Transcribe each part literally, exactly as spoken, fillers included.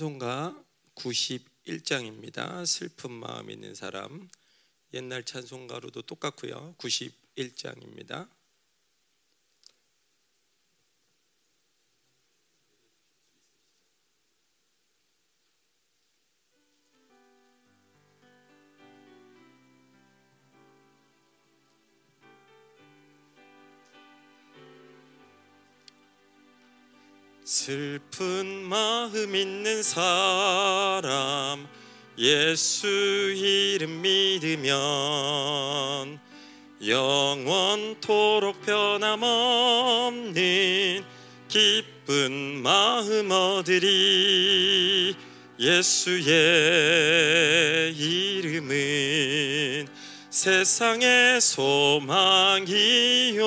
찬송가 구십일 장입니다. 슬픈 마음 있는 사람, 옛날 찬송가로도 똑같고요. 구십일 장입니다. 슬픈 마음 있는 사람 예수 이름 믿으면 영원토록 변함없는 기쁜 마음 얻으리. 예수의 이름은 세상의 소망이요,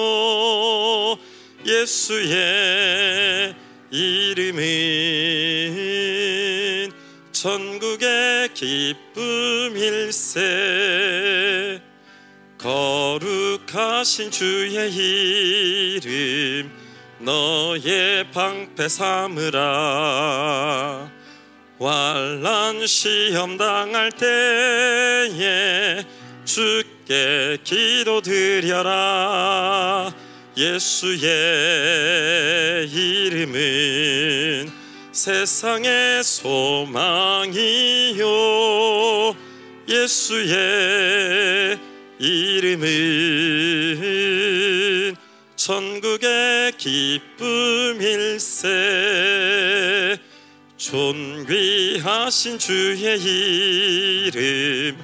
예수의 이름은 천국의 기쁨일세. 거룩하신 주의 이름 너의 방패 삼으라. 환난 시험 당할 때에 주께 기도드려라. 예수의 이름은 세상의 소망이요, 예수의 이름은 천국의 기쁨일세. 존귀하신 주의 이름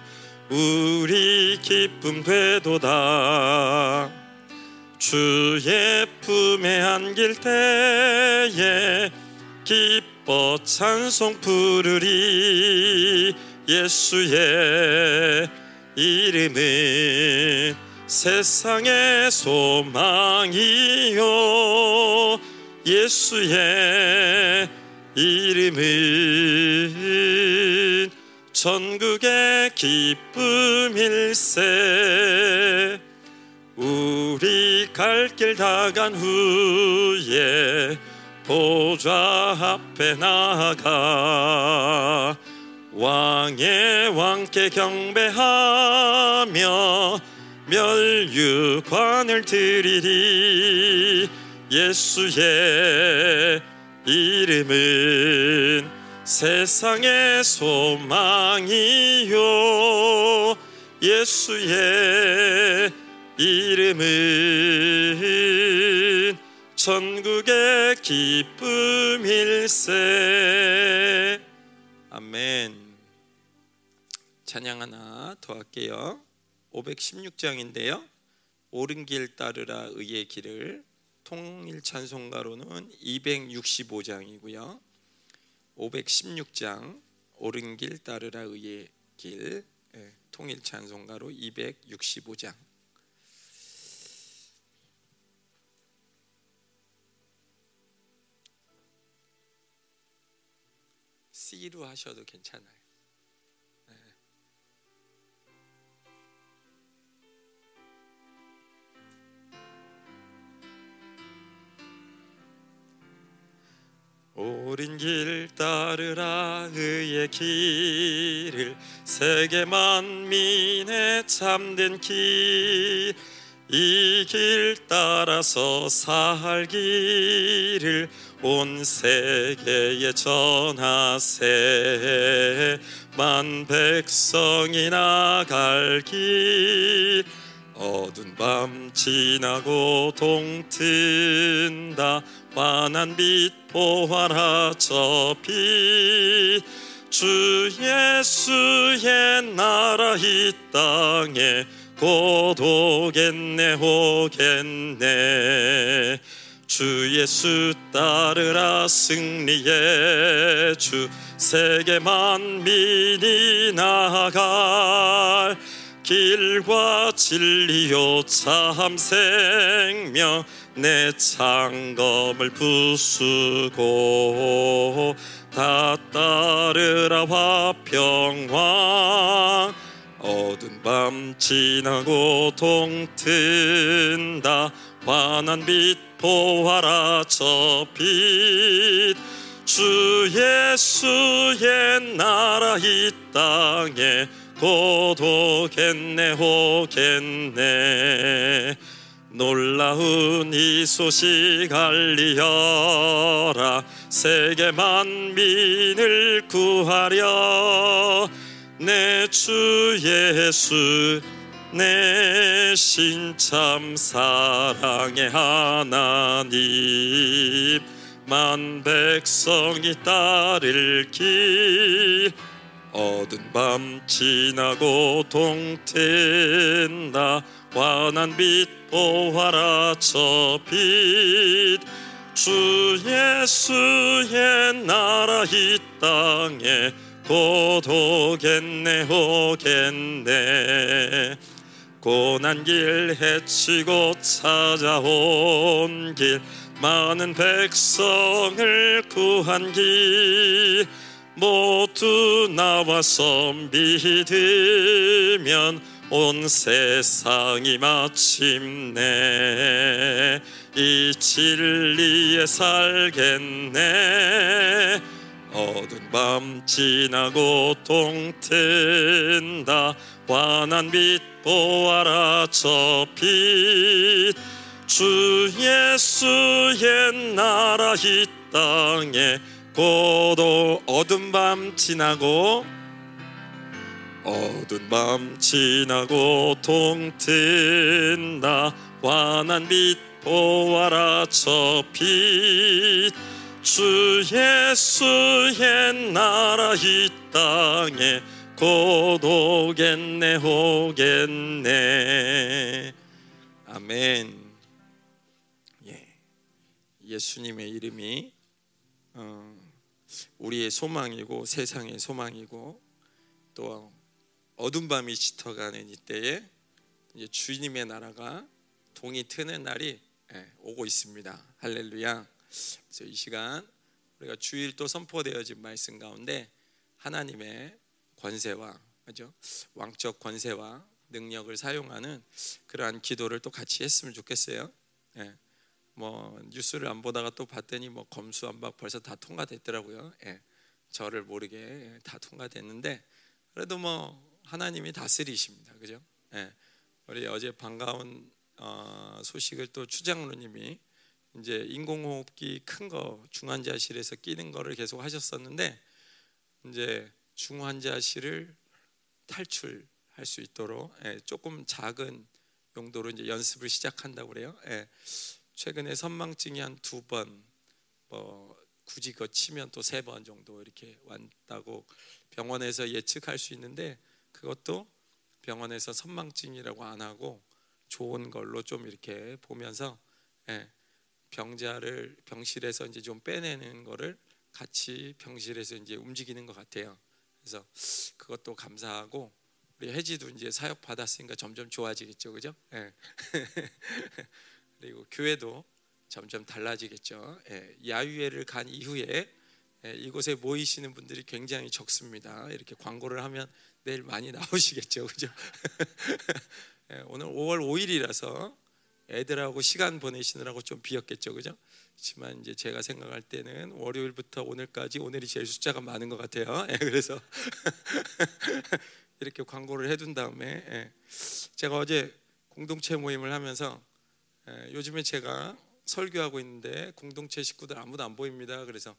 우리 기쁨 되도다. 주의 품에 안길 때에 기뻐 찬송 부르리. 예수의 이름은 세상의 소망이요, 예수의 이름은 천국의 기쁨일세. 우리 갈 길 다 간 후에 보좌 앞에 나아가 왕의 왕께 경배하며 멸류관을 드리리. 예수의 이름은 세상의 소망이요, 예수의 이름은 천국의 기쁨일세. 아멘. 찬양 하나 더 할게요. 오백십육 장인데요 옳은 길 따르라 의의 길을, 통일 찬송가로는 이백육십오 장이고요 오백십육 장 옳은 길 따르라 의의 길, 통일 찬송가로 이백육십오 장. C로 하셔도 괜찮아요. 네. 옳은 길 따르라 의의 길을, 세계 만민의 참된 길, 이 길 따라서 살기를 온 세계에 전하세. 만 백성이 나갈 길, 어두운 밤 지나고 동튼다. 환한 빛 보아라 저 빛, 주 예수의 나라 이 땅에 곧 오겠네 오겠네. 주 예수 따르라 승리의 주, 세계 만민이 나아갈 길과 진리요 참 생명, 내 창검을 부수고 다 따르라 화평왕. 어두운 밤 지나고 동튼다. 환한 빛 보아라 저 빛, 주 예수의 나라 이 땅에 고독했네 호겠네. 놀라운 이 소식 알리어라. 세계 만민을 구하려. 내 주 예수 내 신 참 사랑의 하나님, 만 백성이 따를 길 어두운 밤 지나고 동튼다. 환한 빛 보아라 저 빛. 주 예수의 나라 이 땅에 고독했네 오겠네. 고난 길 헤치고 찾아온 길, 많은 백성을 구한 길. 모두 나와서 믿으면 온 세상이 마침내 이 진리에 살겠네. 어두운 밤 지나고 동튼다. 환한 빛 보아라 저 빛. 주 예수의 나라 이 땅에 고독 어두운 밤 지나고 어두운 밤 지나고 동튼다. 환한 빛 보아라 저 빛. 주 예수의 나라 이 땅에 고독했네 오겠네. 아멘. 예. 예수님의 이름이 어, 우리의 소망이고 세상의 소망이고 또 어두운 밤이 짙어가는 이때에 이제 주님의 나라가 동이 트는 날이 예, 오고 있습니다. 할렐루야. 그래서 이 시간 우리가 주일 또 선포되어진 말씀 가운데 하나님의 권세와 그죠? 왕적 권세와 능력을 사용하는 그러한 기도를 또 같이 했으면 좋겠어요. 예. 뭐 뉴스를 안 보다가 또 봤더니 뭐 검수안박 벌써 다 통과됐더라고요. 예. 저를 모르게 다 통과됐는데 그래도 뭐 하나님이 다스리십니다. 그죠? 예. 우리 어제 반가운 어, 소식을 또 추장로님이 이제 인공호흡기 큰 거 중환자실에서 끼는 거를 계속 하셨었는데 이제 중환자실을 탈출할 수 있도록 예, 조금 작은 용도로 이제 연습을 시작한다고 그래요. 예, 최근에 선망증이 한 두 번, 뭐 굳이 그거 치면 또 세 번 정도 이렇게 왔다고 병원에서 예측할 수 있는데 그것도 병원에서 선망증이라고 안 하고 좋은 걸로 좀 이렇게 보면서 예, 병자를 병실에서 이제 좀 빼내는 거를 같이 병실에서 이제 움직이는 것 같아요. 그래서 그것도 감사하고 우리 혜지도 이제 사역 받았으니까 점점 좋아지겠죠, 그죠? 예. 그리고 교회도 점점 달라지겠죠. 예. 야유회를 간 이후에 예, 이곳에 모이시는 분들이 굉장히 적습니다. 이렇게 광고를 하면 내일 많이 나오시겠죠, 그죠? 예, 오늘 오월 오일이라서 애들하고 시간 보내시느라고 좀 비었겠죠, 그죠? 그렇지만 이제 제가 생각할 때는 월요일부터 오늘까지 오늘이 제일 숫자가 많은 것 같아요. 예, 그래서 이렇게 광고를 해둔 다음에 예, 제가 어제 공동체 모임을 하면서 예, 요즘에 제가 설교하고 있는데 공동체 식구들 아무도 안 보입니다. 그래서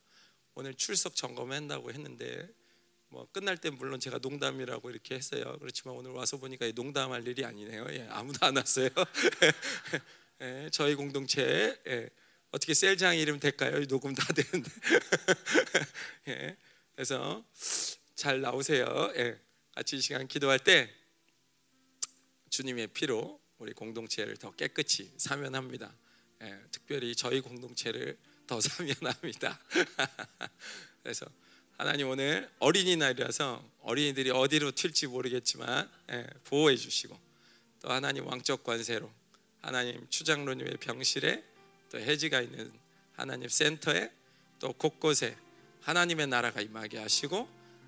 오늘 출석 점검한다고 했는데 뭐 끝날 때 물론 제가 농담이라고 이렇게 했어요. 그렇지만 오늘 와서 보니까 농담할 일이 아니네요. 예, 아무도 안 왔어요. 예, 저희 공동체 예, 어떻게 셀장 이름 될까요? 녹음 다 되는데. 예, 그래서 잘 나오세요. 예, 같이 이 시간 기도할 때 주님의 피로 우리 공동체를 더 깨끗이 사면합니다. 예, 특별히 저희 공동체를 더 사면합니다. 그래서 하나님 오늘 어린이날이라서 어린이들이 어디로 튈지 모르겠지만 예, 보호해 주시고 또 하나님 왕적 권세로 하나님 추장로님의 병실에 또 해지가 있는 하나님 센터에 또 곳곳에 하나님의 나라가 임하게 하시고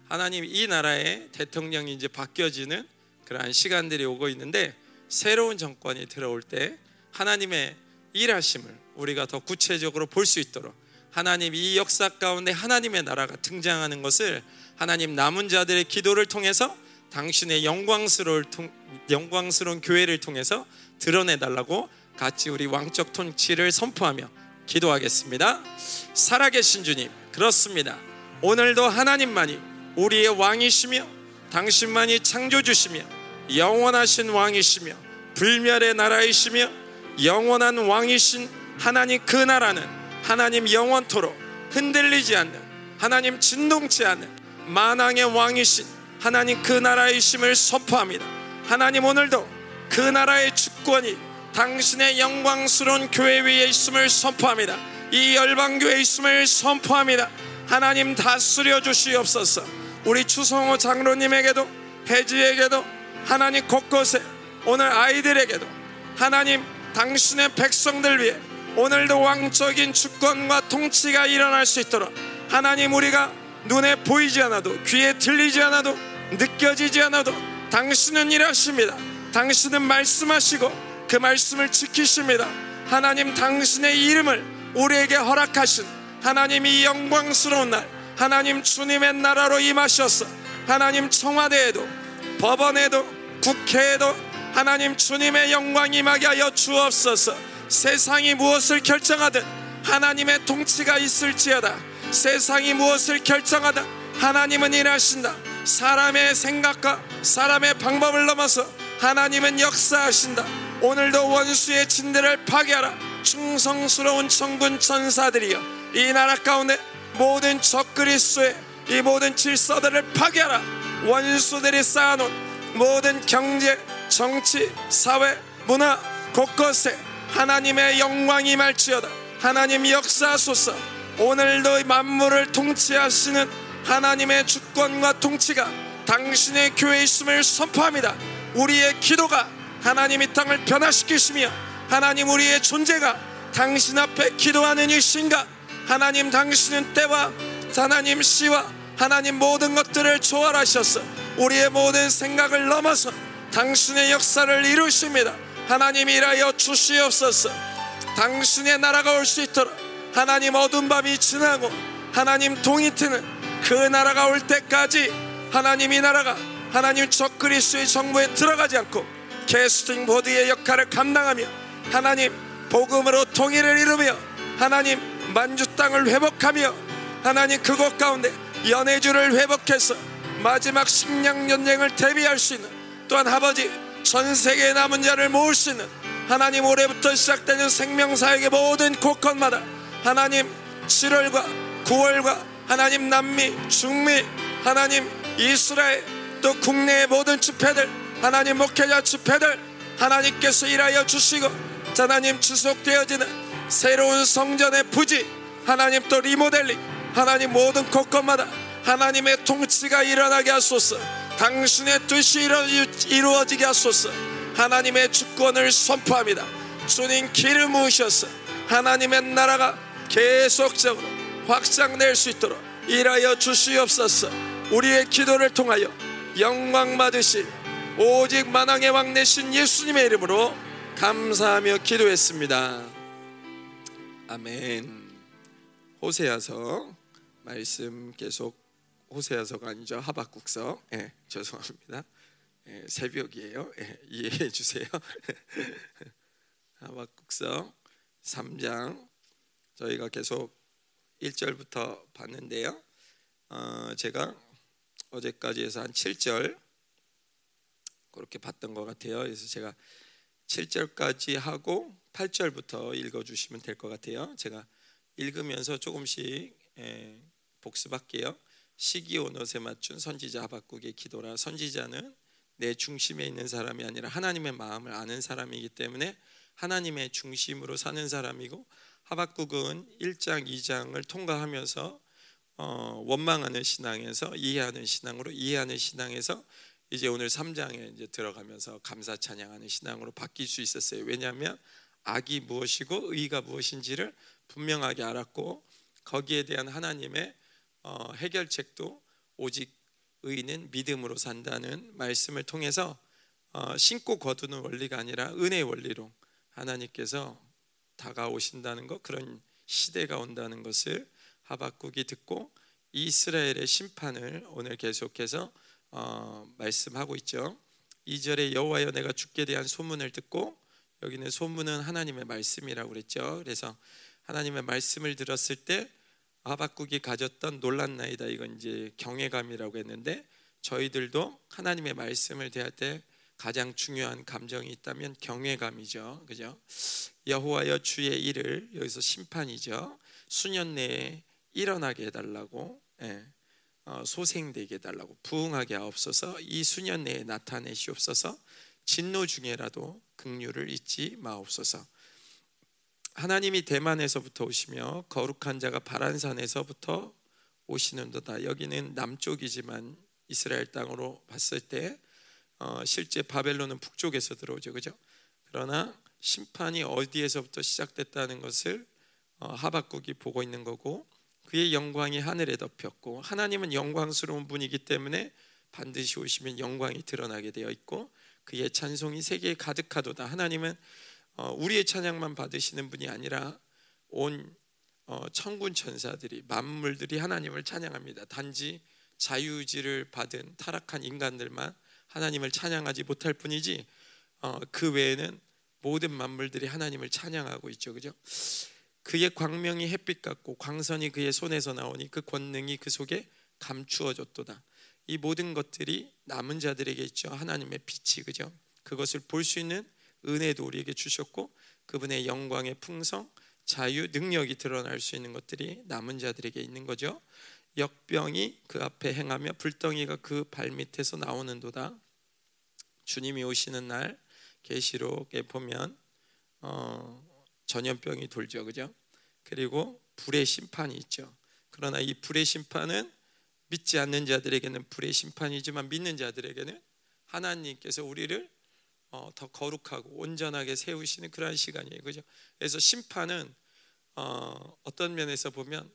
하나님 이 나라의 대통령이 이제 바뀌어지는 그러한 시간들이 오고 있는데 새로운 정권이 들어올 때 하나님의 일하심을 우리가 더 구체적으로 볼 수 있도록 하나님 이 역사 가운데 하나님의 나라가 등장하는 것을 하나님 남은 자들의 기도를 통해서 당신의 영광스러울 통, 영광스러운 교회를 통해서 드러내달라고 같이 우리 왕적 통치를 선포하며 기도하겠습니다. 살아계신 주님, 그렇습니다. 오늘도 하나님만이 우리의 왕이시며 당신만이 창조주시며 영원하신 왕이시며 불멸의 나라이시며 영원한 왕이신 하나님, 그 나라는 하나님 영원토록 흔들리지 않는 하나님, 진동치 않는 만왕의 왕이신 하나님, 그 나라이심을 선포합니다. 하나님, 오늘도 그 나라의 주권이 당신의 영광스러운 교회 위에 있음을 선포합니다. 이 열방교회에 있음을 선포합니다. 하나님, 다스려 주시옵소서. 우리 추성호 장로님에게도, 혜지에게도, 하나님 곳곳에, 오늘 아이들에게도 하나님 당신의 백성들 위해 오늘도 왕적인 주권과 통치가 일어날 수 있도록 하나님, 우리가 눈에 보이지 않아도 귀에 들리지 않아도 느껴지지 않아도 당신은 일하십니다. 당신은 말씀하시고 그 말씀을 지키십니다. 하나님, 당신의 이름을 우리에게 허락하신 하나님, 이 영광스러운 날 하나님 주님의 나라로 임하셔서 하나님 청와대에도 법원에도 국회에도 하나님 주님의 영광이 임하게 하여 주옵소서. 세상이 무엇을 결정하든 하나님의 통치가 있을지어다. 세상이 무엇을 결정하든 하나님은 일하신다. 사람의 생각과 사람의 방법을 넘어서 하나님은 역사하신다. 오늘도 원수의 진대를 파괴하라. 충성스러운 천군 천사들이여, 이 나라 가운데 모든 적그리스도의 이 모든 질서들을 파괴하라. 원수들이 쌓아놓은 모든 경제, 정치, 사회, 문화 곳곳에 하나님의 영광이 임할지어다. 하나님 역사하소서. 오늘도 만물을 통치하시는 하나님의 주권과 통치가 당신의 교회에 있음을 선포합니다. 우리의 기도가 하나님 이 땅을 변화시키시며 하나님, 우리의 존재가 당신 앞에 기도하는 이 신가, 하나님 당신은 때와 하나님 시와 하나님 모든 것들을 조화하셔서 우리의 모든 생각을 넘어서 당신의 역사를 이루십니다. 하나님, 일하여 주시옵소서. 당신의 나라가 올 수 있도록 하나님, 어두운 밤이 지나고 하나님 동이 트는 그 나라가 올 때까지 하나님, 이 나라가 하나님 적그리스도의 정부에 들어가지 않고 캐스팅 보드의 역할을 감당하며 하나님 복음으로 통일을 이루며 하나님 만주 땅을 회복하며 하나님 그곳 가운데 연해주를 회복해서 마지막 식량 전쟁을 대비할 수 있는, 또한 아버지 전 세계의 남은 자를 모을 수 있는 하나님, 올해부터 시작되는 생명사역의 모든 곳곳마다 하나님 칠월과 구월과 하나님 남미, 중미, 하나님 이스라엘, 또 국내의 모든 집회들, 하나님 목회자 집회들 하나님께서 일하여 주시고 하나님 지속되어지는 새로운 성전의 부지, 하나님 또 리모델링, 하나님 모든 곳곳마다 하나님의 통치가 일어나게 하소서. 당신의 뜻이 이루어지게 하소서. 하나님의 주권을 선포합니다. 주님 기름 부으셔서 하나님의 나라가 계속적으로 확장될 수 있도록 일하여 주시옵소서. 우리의 기도를 통하여 영광 받으시 오직 만왕의 왕 되신 예수님의 이름으로 감사하며 기도했습니다. 아멘. 호세아서 말씀 계속, 호세아서가 아니죠, 하박국서. 예, 죄송합니다. 예, 새벽이에요. 예, 이해해 주세요. 하박국서 삼 장, 저희가 계속 일 절부터 봤는데요, 어, 제가 어제까지 해서 한 칠 절 그렇게 봤던 것 같아요. 그래서 제가 칠 절까지 하고 팔 절부터 읽어주시면 될 것 같아요. 제가 읽으면서 조금씩 복습할게요. 시기 온옷에 맞춘 선지자 하박국의 기도라. 선지자는 내 중심에 있는 사람이 아니라 하나님의 마음을 아는 사람이기 때문에 하나님의 중심으로 사는 사람이고, 하박국은 일 장, 이 장을 통과하면서 어, 원망하는 신앙에서 이해하는 신앙으로, 이해하는 신앙에서 이제 오늘 삼 장에 이제 들어가면서 감사 찬양하는 신앙으로 바뀔 수 있었어요. 왜냐하면 악이 무엇이고 의가 무엇인지를 분명하게 알았고, 거기에 대한 하나님의 어, 해결책도 오직 의인은 믿음으로 산다는 말씀을 통해서 어, 신고 거두는 원리가 아니라 은혜의 원리로 하나님께서 다가오신다는 것, 그런 시대가 온다는 것을 하박국이 듣고 이스라엘의 심판을 오늘 계속해서 어, 말씀하고 있죠. 이 절에 여호와여 내가 주께 대한 소문을 듣고, 여기는 소문은 하나님의 말씀이라고 그랬죠. 그래서 하나님의 말씀을 들었을 때 하박국이 가졌던 놀랐나이다, 이건 이제 경외감이라고 했는데, 저희들도 하나님의 말씀을 대할 때 가장 중요한 감정이 있다면 경외감이죠. 그죠? 여호와여 주의 일을, 여기서 심판이죠, 수년 내에 일어나게 해달라고, 예, 어, 소생되게 해달라고, 부흥하게 하옵소서, 이 수년 내에 나타내시옵소서, 진노 중에라도 긍휼을 잊지 마옵소서. 하나님이 대만에서부터 오시며 거룩한 자가 바란산에서부터 오시는도다. 여기는 남쪽이지만 이스라엘 땅으로 봤을 때 어, 실제 바벨론은 북쪽에서 들어오죠, 그죠? 그러나 심판이 어디에서부터 시작됐다는 것을 어, 하박국이 보고 있는 거고, 그의 영광이 하늘에 덮였고, 하나님은 영광스러운 분이기 때문에 반드시 오시면 영광이 드러나게 되어 있고, 그의 찬송이 세계에 가득하도다. 하나님은 어, 우리의 찬양만 받으시는 분이 아니라 온 어, 천군 천사들이, 만물들이 하나님을 찬양합니다. 단지 자유의지를 받은 타락한 인간들만 하나님을 찬양하지 못할 뿐이지, 어, 그 외에는 모든 만물들이 하나님을 찬양하고 있죠, 그죠? 그의 광명이 햇빛 같고 광선이 그의 손에서 나오니 그 권능이 그 속에 감추어졌도다. 이 모든 것들이 남은 자들에게 있죠, 하나님의 빛이, 그죠? 그것을 볼 수 있는 은혜도 우리에게 주셨고, 그분의 영광의 풍성, 자유, 능력이 드러날 수 있는 것들이 남은 자들에게 있는 거죠. 역병이 그 앞에 행하며 불덩이가 그 발밑에서 나오는도다. 주님이 오시는 날 계시록에 보면 어, 전염병이 돌죠, 그죠? 그리고 불의 심판이 있죠. 그러나 이 불의 심판은 믿지 않는 자들에게는 불의 심판이지만, 믿는 자들에게는 하나님께서 우리를 어, 더 거룩하고 온전하게 세우시는 그러한 시간이에요, 그죠? 그래서 심판은 어, 어떤 면에서 보면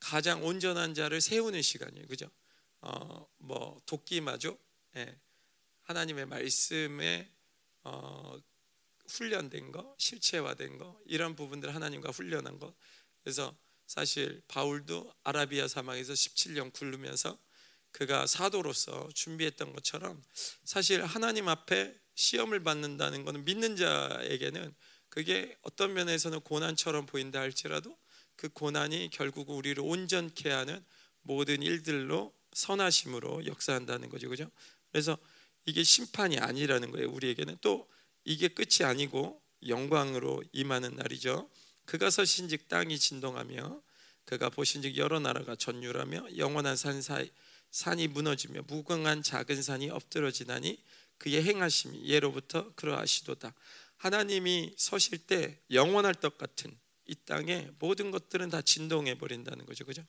가장 온전한 자를 세우는 시간이에요, 그죠? 어, 뭐 도끼마죠, 예, 하나님의 말씀에 어, 훈련된 거, 실체화된 거, 이런 부분들 하나님과 훈련한 거. 그래서 사실 바울도 아라비아 사막에서 십칠 년 굴르면서 그가 사도로서 준비했던 것처럼, 사실 하나님 앞에 시험을 받는다는 것은 믿는 자에게는 그게 어떤 면에서는 고난처럼 보인다 할지라도, 그 고난이 결국 우리를 온전케 하는 모든 일들로 선하심으로 역사한다는 거죠, 그죠? 그래서 이게 심판이 아니라는 거예요. 우리에게는 또 이게 끝이 아니고 영광으로 임하는 날이죠. 그가 서신즉 땅이 진동하며 그가 보신즉 여러 나라가 전율하며 영원한 산 사이, 산이 무너지며 무궁한 작은 산이 엎드러지나니 그의 행하심이 예로부터 그러하시도다. 하나님이 서실 때 영원할 것 같은 이 땅에 모든 것들은 다 진동해 버린다는 거죠, 그죠?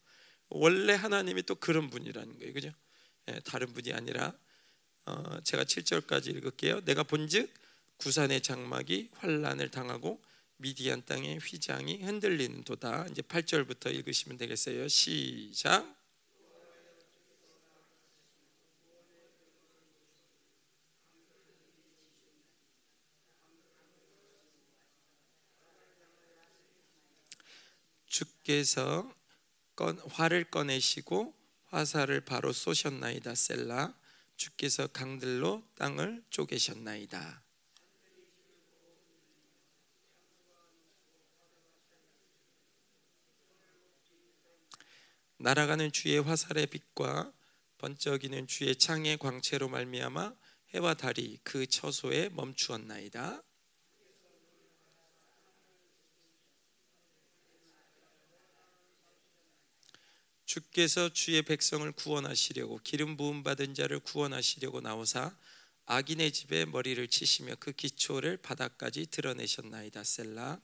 원래 하나님이 또 그런 분이라는 거예요, 그죠? 예, 다른 분이 아니라 어, 제가 칠 절까지 읽을게요. 내가 본즉 구산의 장막이 환란을 당하고 미디안 땅의 휘장이 흔들리는 도다. 이제 팔 절부터 읽으시면 되겠어요. 시작. 주께서 건, 활을 꺼내시고 화살을 바로 쏘셨나이다. 셀라. 주께서 강들로 땅을 쪼개셨나이다. 날아가는 주의 화살의 빛과 번쩍이는 주의 창의 광채로 말미암아 해와 달이 그 처소에 멈추었나이다. 주께서 주의 백성을 구원하시려고 기름 부음 받은 자를 구원하시려고 나오사 악인의 집에 머리를 치시며 그 기초를 바닥까지 드러내셨나이다. 셀라.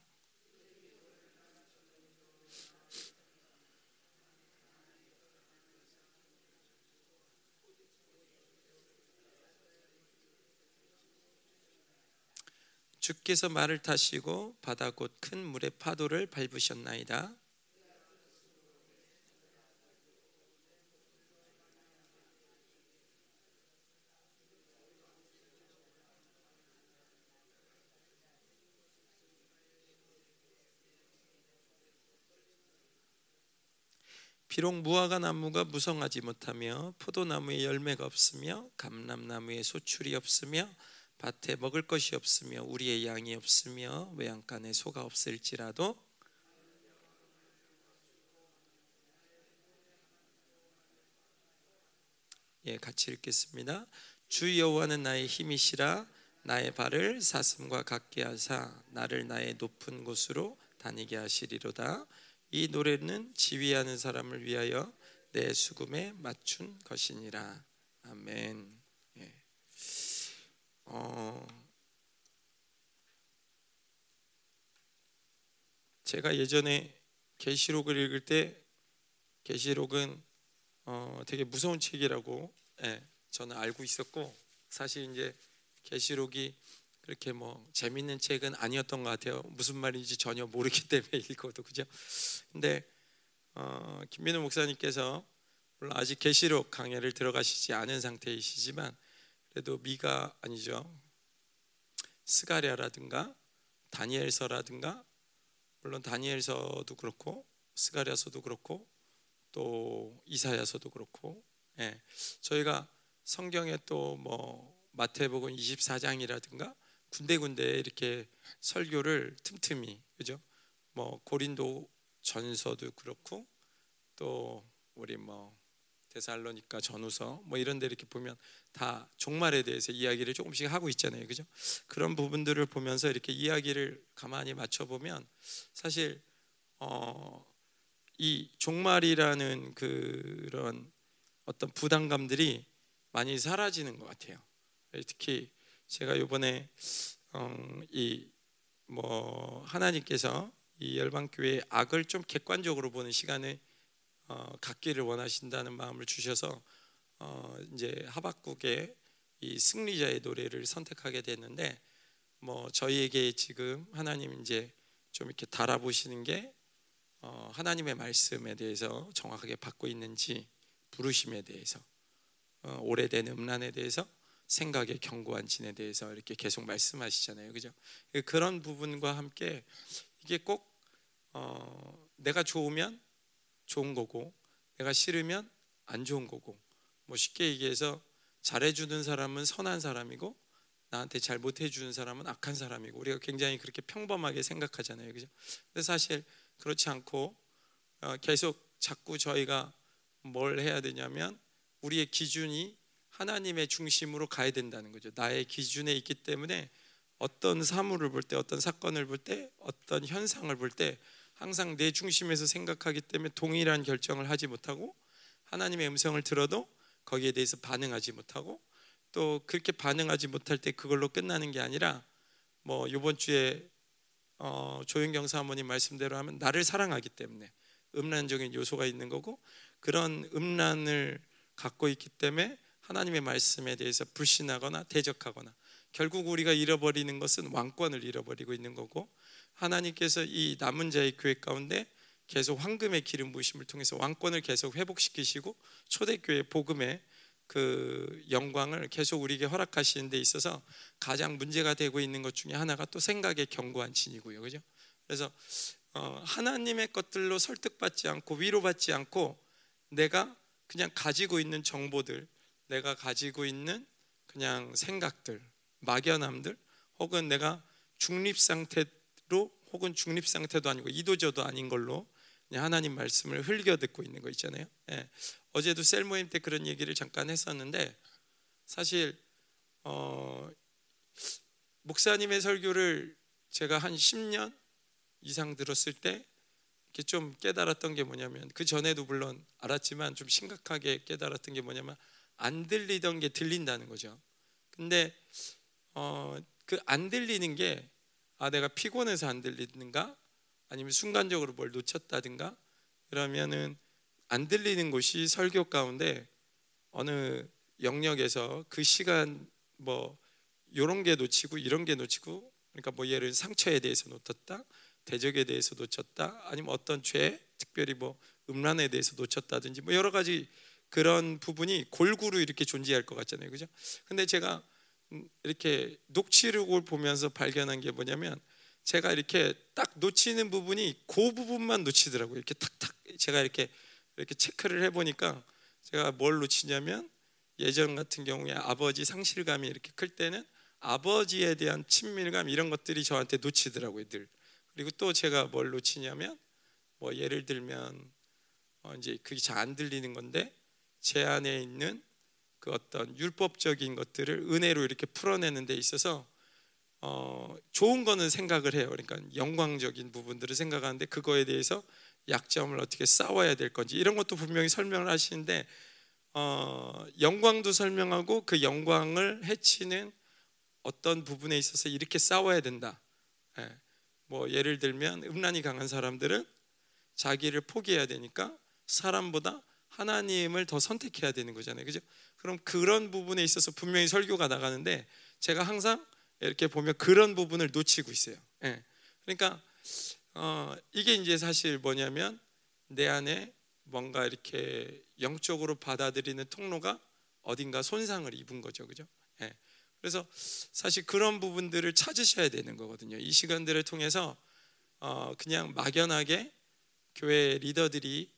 주께서 말을 타시고 바다 곧 큰 물의 파도를 밟으셨나이다. 비록 무화과 나무가 무성하지 못하며 포도나무에 열매가 없으며 감람나무에 소출이 없으며 밭에 먹을 것이 없으며 우리의 양이 없으며 외양간에 소가 없을지라도 예, 같이 읽겠습니다. 주 여호와는 나의 힘이시라 나의 발을 사슴과 같게 하사 나를 나의 높은 곳으로 다니게 하시리로다. 이 노래는 지휘하는 사람을 위하여 내 수금에 맞춘 것이니라. 아멘. 예. 어, 제가 예전에 계시록을 읽을 때 계시록은 어, 되게 무서운 책이라고 예, 저는 알고 있었고, 사실 이제 계시록이 그렇게 뭐 재밌는 책은 아니었던 것 같아요. 무슨 말인지 전혀 모르기 때문에 읽어도 그죠? 근데 어, 김민우 목사님께서 물론 아직 계시록 강해를 들어가시지 않은 상태이시지만 그래도 미가 아니죠, 스가랴라든가 다니엘서라든가, 물론 다니엘서도 그렇고 스가랴서도 그렇고 또 이사야서도 그렇고, 예, 저희가 성경에 또 뭐 마태복음 이십사 장이라든가 군데군데 이렇게 설교를 틈틈이, 그죠? 뭐 고린도 전서도 그렇고 또 우리 뭐 데살로니가 전후서 뭐 이런데 이렇게 보면 다 종말에 대해서 이야기를 조금씩 하고 있잖아요, 그죠? 그런 부분들을 보면서 이렇게 이야기를 가만히 맞춰 보면 사실 어, 이 종말이라는 그런 어떤 부담감들이 많이 사라지는 것 같아요. 특히 제가 이번에 음, 이 뭐 하나님께서 이 열방교회의 악을 좀 객관적으로 보는 시간을 어, 갖기를 원하신다는 마음을 주셔서 어, 이제 하박국의 이 승리자의 노래를 선택하게 됐는데, 뭐 저희에게 지금 하나님 이제 좀 이렇게 달아보시는 게 어, 하나님의 말씀에 대해서 정확하게 받고 있는지, 부르심에 대해서 어, 오래된 음란에 대해서, 생각의 견고한 진에 대해서 이렇게 계속 말씀하시잖아요, 그죠? 그런 부분과 함께 이게 꼭 어, 내가 좋으면 좋은 거고 내가 싫으면 안 좋은 거고, 뭐 쉽게 얘기해서 잘해주는 사람은 선한 사람이고 나한테 잘 못해주는 사람은 악한 사람이고, 우리가 굉장히 그렇게 평범하게 생각하잖아요, 그죠? 근데 사실 그렇지 않고 어, 계속 자꾸 저희가 뭘 해야 되냐면 우리의 기준이 하나님의 중심으로 가야 된다는 거죠. 나의 기준에 있기 때문에 어떤 사물을 볼 때, 어떤 사건을 볼 때, 어떤 현상을 볼 때 항상 내 중심에서 생각하기 때문에 동일한 결정을 하지 못하고, 하나님의 음성을 들어도 거기에 대해서 반응하지 못하고, 또 그렇게 반응하지 못할 때 그걸로 끝나는 게 아니라, 뭐 이번 주에 어, 조윤경 사모님 말씀대로 하면 나를 사랑하기 때문에 음란적인 요소가 있는 거고, 그런 음란을 갖고 있기 때문에 하나님의 말씀에 대해서 불신하거나 대적하거나, 결국 우리가 잃어버리는 것은 왕권을 잃어버리고 있는 거고, 하나님께서 이 남은 자의 교회 가운데 계속 황금의 기름 부으심을 통해서 왕권을 계속 회복시키시고 초대교회 복음의 그 영광을 계속 우리에게 허락하시는 데 있어서 가장 문제가 되고 있는 것 중에 하나가 또 생각의 견고한 진이고요, 그죠? 그래서 어, 하나님의 것들로 설득받지 않고 위로받지 않고 내가 그냥 가지고 있는 정보들, 내가 가지고 있는 그냥 생각들, 막연함들, 혹은 내가 중립상태로, 혹은 중립상태도 아니고 이도저도 아닌 걸로 그냥 하나님 말씀을 흘겨 듣고 있는 거 있잖아요. 예. 어제도 셀 모임 때 그런 얘기를 잠깐 했었는데, 사실 어, 목사님의 설교를 제가 한 십 년 이상 들었을 때 이렇게 좀 깨달았던 게 뭐냐면, 그 전에도 물론 알았지만 좀 심각하게 깨달았던 게 뭐냐면 안 들리던 게 들린다는 거죠. 근데 어, 그 안 들리는 게 아, 내가 피곤해서 안 들리는가, 아니면 순간적으로 뭘 놓쳤다든가, 그러면은 안 들리는 곳이 설교 가운데 어느 영역에서 그 시간 뭐 이런 게 놓치고 이런 게 놓치고, 그러니까 뭐 예를 상처에 대해서 놓쳤다, 대적에 대해서 놓쳤다, 아니면 어떤 죄, 특별히 뭐 음란에 대해서 놓쳤다든지, 뭐 여러 가지 그런 부분이 골고루 이렇게 존재할 것 같잖아요, 그죠? 근데 제가 이렇게 녹취록을 보면서 발견한 게 뭐냐면, 제가 이렇게 딱 놓치는 부분이 그 부분만 놓치더라고요. 이렇게 탁탁 제가 이렇게 이렇게 체크를 해보니까 제가 뭘 놓치냐면, 예전 같은 경우에 아버지 상실감이 이렇게 클 때는 아버지에 대한 친밀감, 이런 것들이 저한테 놓치더라고요, 늘. 그리고 또 제가 뭘 놓치냐면, 뭐 예를 들면 어 이제 그게 잘 안 들리는 건데, 제 안에 있는 그 어떤 율법적인 것들을 은혜로 이렇게 풀어내는 데 있어서 어 좋은 거는 생각을 해요. 그러니까 영광적인 부분들을 생각하는데, 그거에 대해서 약점을 어떻게 싸워야 될 건지 이런 것도 분명히 설명을 하시는데, 어 영광도 설명하고 그 영광을 해치는 어떤 부분에 있어서 이렇게 싸워야 된다. 예. 뭐 예를 들면 음란이 강한 사람들은 자기를 포기해야 되니까 사람보다 하나님을 더 선택해야 되는 거잖아요, 그죠? 그럼 그런 부분에 있어서 분명히 설교가 나가는데, 제가 항상 이렇게 보면 그런 부분을 놓치고 있어요. 예. 그러니까 어, 이게 이제 사실 뭐냐면, 내 안에 뭔가 이렇게 영적으로 받아들이는 통로가 어딘가 손상을 입은 거죠, 그죠? 예. 그래서 사실 그런 부분들을 찾으셔야 되는 거거든요. 이 시간들을 통해서 어, 그냥 막연하게 교회 리더들이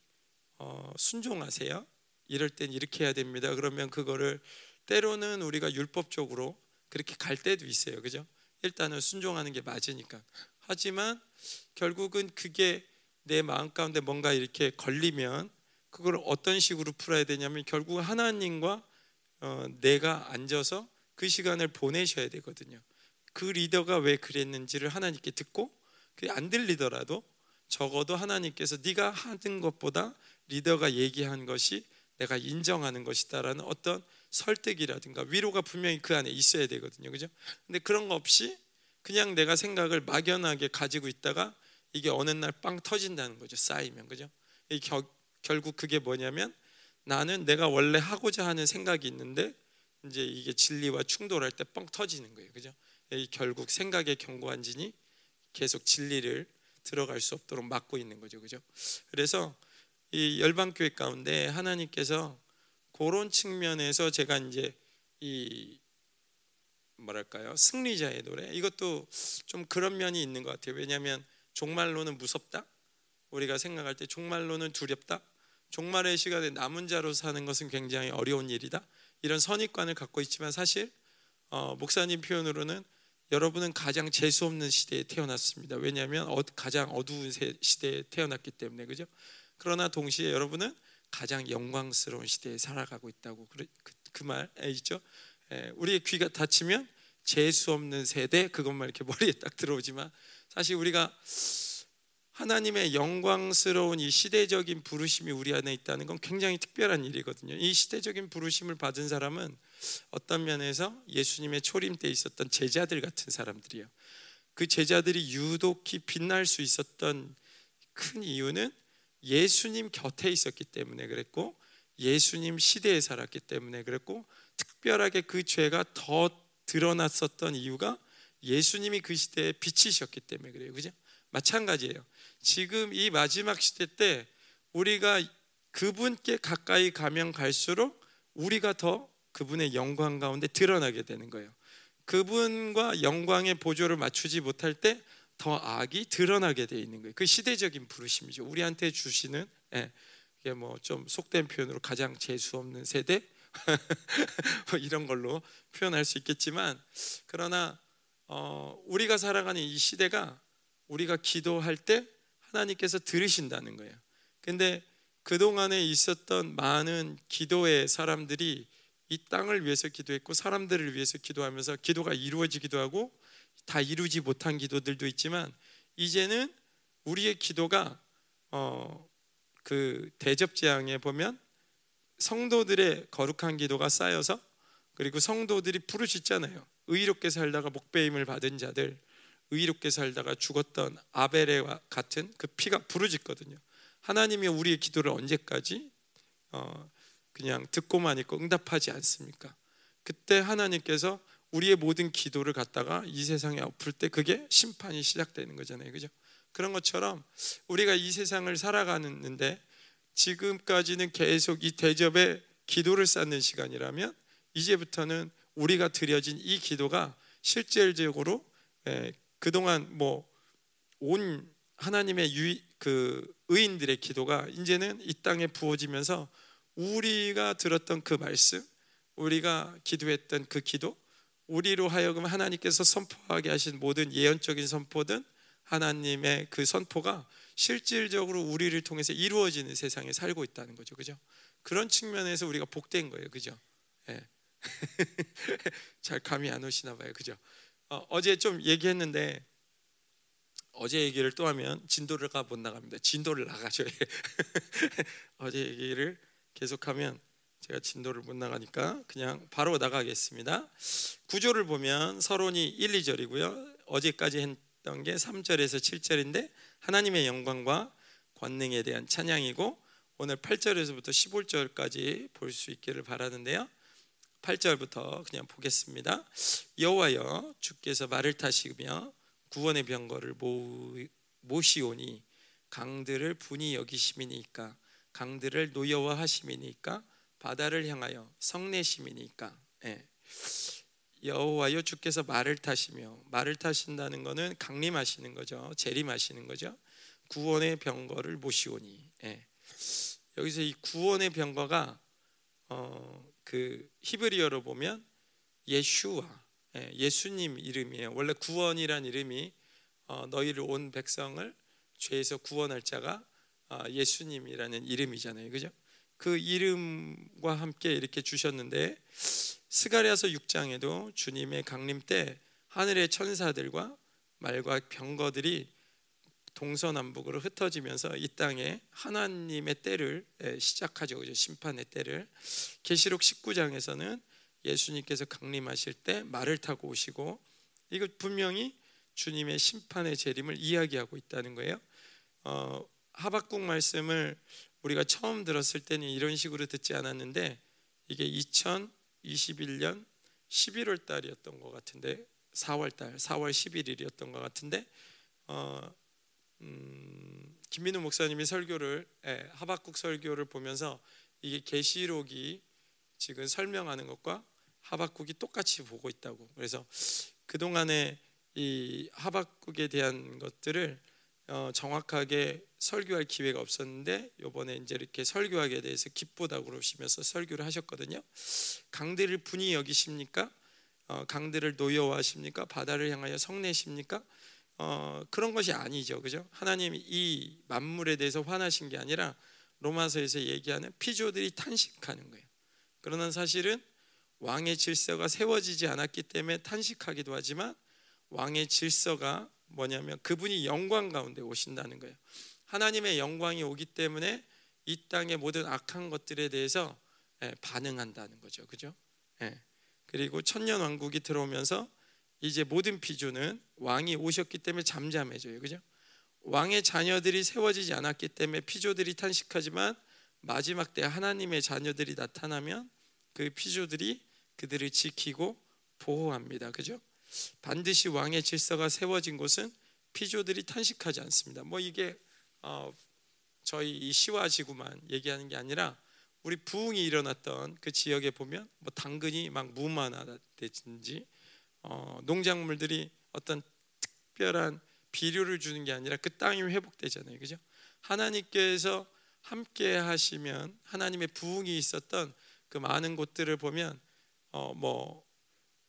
어, 순종하세요, 이럴 땐 이렇게 해야 됩니다, 그러면 그거를 때로는 우리가 율법적으로 그렇게 갈 때도 있어요, 그죠? 일단은 순종하는 게 맞으니까. 하지만 결국은 그게 내 마음 가운데 뭔가 이렇게 걸리면 그걸 어떤 식으로 풀어야 되냐면, 결국 하나님과 어, 내가 앉아서 그 시간을 보내셔야 되거든요. 그 리더가 왜 그랬는지를 하나님께 듣고, 그게 안 들리더라도 적어도 하나님께서 네가 하는 것보다 리더가 얘기한 것이 내가 인정하는 것이다라는 어떤 설득이라든가 위로가 분명히 그 안에 있어야 되거든요, 그죠? 근데 그런 거 없이 그냥 내가 생각을 막연하게 가지고 있다가 이게 어느 날 빵 터진다는 거죠, 쌓이면, 그죠? 겨, 결국 그게 뭐냐면, 나는 내가 원래 하고자 하는 생각이 있는데 이제 이게 진리와 충돌할 때 빵 터지는 거예요, 그죠? 결국 생각의 견고한 진이 계속 진리를 들어갈 수 없도록 막고 있는 거죠, 그죠? 그래서 이 열방교회 가운데 하나님께서 그런 측면에서, 제가 이제 이 뭐랄까요, 승리자의 노래, 이것도 좀 그런 면이 있는 것 같아요. 왜냐하면 종말로는 무섭다, 우리가 생각할 때 종말로는 두렵다, 종말의 시간에 남은 자로 사는 것은 굉장히 어려운 일이다, 이런 선입관을 갖고 있지만, 사실 어, 목사님 표현으로는 여러분은 가장 재수 없는 시대에 태어났습니다. 왜냐하면 어, 가장 어두운 시대에 태어났기 때문에, 그죠? 그러나 동시에 여러분은 가장 영광스러운 시대에 살아가고 있다고, 그, 그, 그 말 있죠? 에, 우리의 귀가 닫히면 재수 없는 세대, 그것만 이렇게 머리에 딱 들어오지만, 사실 우리가 하나님의 영광스러운 이 시대적인 부르심이 우리 안에 있다는 건 굉장히 특별한 일이거든요. 이 시대적인 부르심을 받은 사람은 어떤 면에서 예수님의 초림 때 있었던 제자들 같은 사람들이에요. 그 제자들이 유독히 빛날 수 있었던 큰 이유는 예수님 곁에 있었기 때문에 그랬고, 예수님 시대에 살았기 때문에 그랬고, 특별하게 그 죄가 더 드러났었던 이유가 예수님이 그 시대에 빛이셨기 때문에 그래요, 그죠? 마찬가지예요. 지금 이 마지막 시대 때 우리가 그분께 가까이 가면 갈수록 우리가 더 그분의 영광 가운데 드러나게 되는 거예요. 그분과 영광의 보조를 맞추지 못할 때 더 악이 드러나게 돼 있는 거예요. 그 시대적인 부르심이죠, 우리한테 주시는. 예, 이게 뭐 좀 속된 표현으로 가장 재수 없는 세대 뭐 이런 걸로 표현할 수 있겠지만, 그러나 어, 우리가 살아가는 이 시대가 우리가 기도할 때 하나님께서 들으신다는 거예요. 근데 그동안에 있었던 많은 기도의 사람들이 이 땅을 위해서 기도했고, 사람들을 위해서 기도하면서 기도가 이루어지기도 하고, 다 이루지 못한 기도들도 있지만, 이제는 우리의 기도가 어, 그 대접재앙에 보면 성도들의 거룩한 기도가 쌓여서, 그리고 성도들이 부르짖잖아요. 의롭게 살다가 목배임을 받은 자들, 의롭게 살다가 죽었던 아벨의 같은 그 피가 부르짖거든요. 하나님이 우리의 기도를 언제까지 어, 그냥 듣고만 있고 응답하지 않습니까? 그때 하나님께서 우리의 모든 기도를 갖다가 이 세상에 엎을 때 그게 심판이 시작되는 거잖아요, 그죠? 그런 것처럼 우리가 이 세상을 살아가는데, 지금까지는 계속 이 대접에 기도를 쌓는 시간이라면, 이제부터는 우리가 드려진 이 기도가 실질적으로 에, 그동안 뭐 온 하나님의 유, 그 의인들의 기도가 이제는 이 땅에 부어지면서 우리가 들었던 그 말씀, 우리가 기도했던 그 기도, 우리로 하여금 하나님께서 선포하게 하신 모든 예언적인 선포든 하나님의 그 선포가 실질적으로 우리를 통해서 이루어지는 세상에 살고 있다는 거죠. 그죠? 그런 측면에서 우리가 복된 거예요. 그죠? 예. 잘 감이 안 오시나 봐요. 그죠? 어, 어제 좀 얘기했는데, 어제 얘기를 또 하면 진도가 못 나갑니다. 진도를 나가줘야 해요. 어제 얘기를 계속하면 제가 진도를 못 나가니까 그냥 바로 나가겠습니다. 구조를 보면 서론이 일, 이절이고요 어제까지 했던 게 삼절에서 칠절인데 하나님의 영광과 권능에 대한 찬양이고, 오늘 팔절에서부터 십오절까지 볼 수 있기를 바라는데요, 팔절부터 그냥 보겠습니다. 여호와여, 주께서 말을 타시며 구원의 병거를 모시오니 강들을 분이 여기심이니까, 강들을 노여워하심이니까, 바다를 향하여 성내심이니까. 예. 여호와여, 주께서 말을 타시며, 말을 타신다는 것은 강림하시는 거죠, 재림하시는 거죠. 구원의 병거를 모시오니. 예. 여기서 이 구원의 병거가 어, 그 히브리어로 보면 예슈와, 예, 예수님 이름이에요. 원래 구원이란 이름이 어, 너희를 온 백성을 죄에서 구원할 자가 어, 예수님이라는 이름이잖아요. 그죠? 그 이름과 함께 이렇게 주셨는데, 스가랴서 육장에도 주님의 강림 때 하늘의 천사들과 말과 병거들이 동서남북으로 흩어지면서 이 땅에 하나님의 때를 시작하죠. 그죠? 심판의 때를. 계시록 십구장에서는 예수님께서 강림하실 때 말을 타고 오시고, 이거 분명히 주님의 심판의 재림을 이야기하고 있다는 거예요. 어, 하박국 말씀을 우리가 처음 들었을 때는 이런 식으로 듣지 않았는데, 이게 이천이십일년 십일월 달이었던 것 같은데, 사월 달, 사월 십일일이었던 것 같은데, 어, 음, 김민우 목사님이 설교를, 예, 하박국 설교를 보면서 이게 계시록이 지금 설명하는 것과 하박국이 똑같이 보고 있다고. 그래서 그동안에 이 하박국에 대한 것들을 어, 정확하게 설교할 기회가 없었는데, 이번에 이제 이렇게 설교하게 대해서 기쁘다고 그러시면서 설교를 하셨거든요. 강들을 분이 여기십니까? 어, 강들을 노여워하십니까? 바다를 향하여 성내십니까? 어, 그런 것이 아니죠. 그죠? 하나님이 이 만물에 대해서 화나신 게 아니라 로마서에서 얘기하는 피조들이 탄식하는 거예요. 그러나 사실은 왕의 질서가 세워지지 않았기 때문에 탄식하기도 하지만, 왕의 질서가 뭐냐면 그분이 영광 가운데 오신다는 거예요. 하나님의 영광이 오기 때문에 이 땅의 모든 악한 것들에 대해서 반응한다는 거죠. 그죠? 예. 그리고 천년 왕국이 들어오면서 이제 모든 피조는 왕이 오셨기 때문에 잠잠해져요. 그죠? 왕의 자녀들이 세워지지 않았기 때문에 피조들이 탄식하지만, 마지막 때 하나님의 자녀들이 나타나면 그 피조들이 그들을 지키고 보호합니다. 그죠? 반드시 왕의 질서가 세워진 곳은 피조들이 탄식하지 않습니다. 뭐 이게 어 저희 이 시와 지구만 얘기하는 게 아니라, 우리 부흥이 일어났던 그 지역에 보면 뭐 당근이 막 무만하다든지, 어 농작물들이 어떤 특별한 비료를 주는 게 아니라 그 땅이 회복되잖아요. 그죠? 하나님께서 함께 하시면, 하나님의 부흥이 있었던 그 많은 곳들을 보면 어 뭐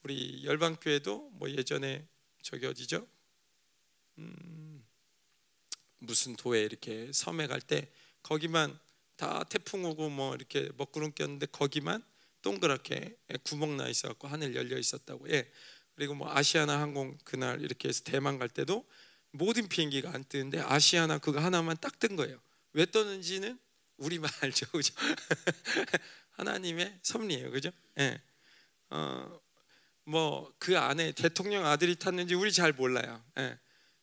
우리 열방교회도 뭐 예전에 저기 어디죠? 음, 무슨 도에 이렇게 섬에 갈 때 거기만 다 태풍 오고 뭐 이렇게 먹구름 꼈는데 거기만 동그랗게 구멍 나 있어갖고 하늘 열려 있었다고. 예. 그리고 뭐 아시아나 항공 그날 이렇게 해서 대만 갈 때도 모든 비행기가 안 뜨는데 아시아나 그거 하나만 딱 뜬 거예요. 왜 뜨는지는 우리만 알죠. 그죠? 하나님의 섭리예요. 그죠? 예. 어, 뭐 그 안에 대통령 아들이 탔는지 우리 잘 몰라요. 예.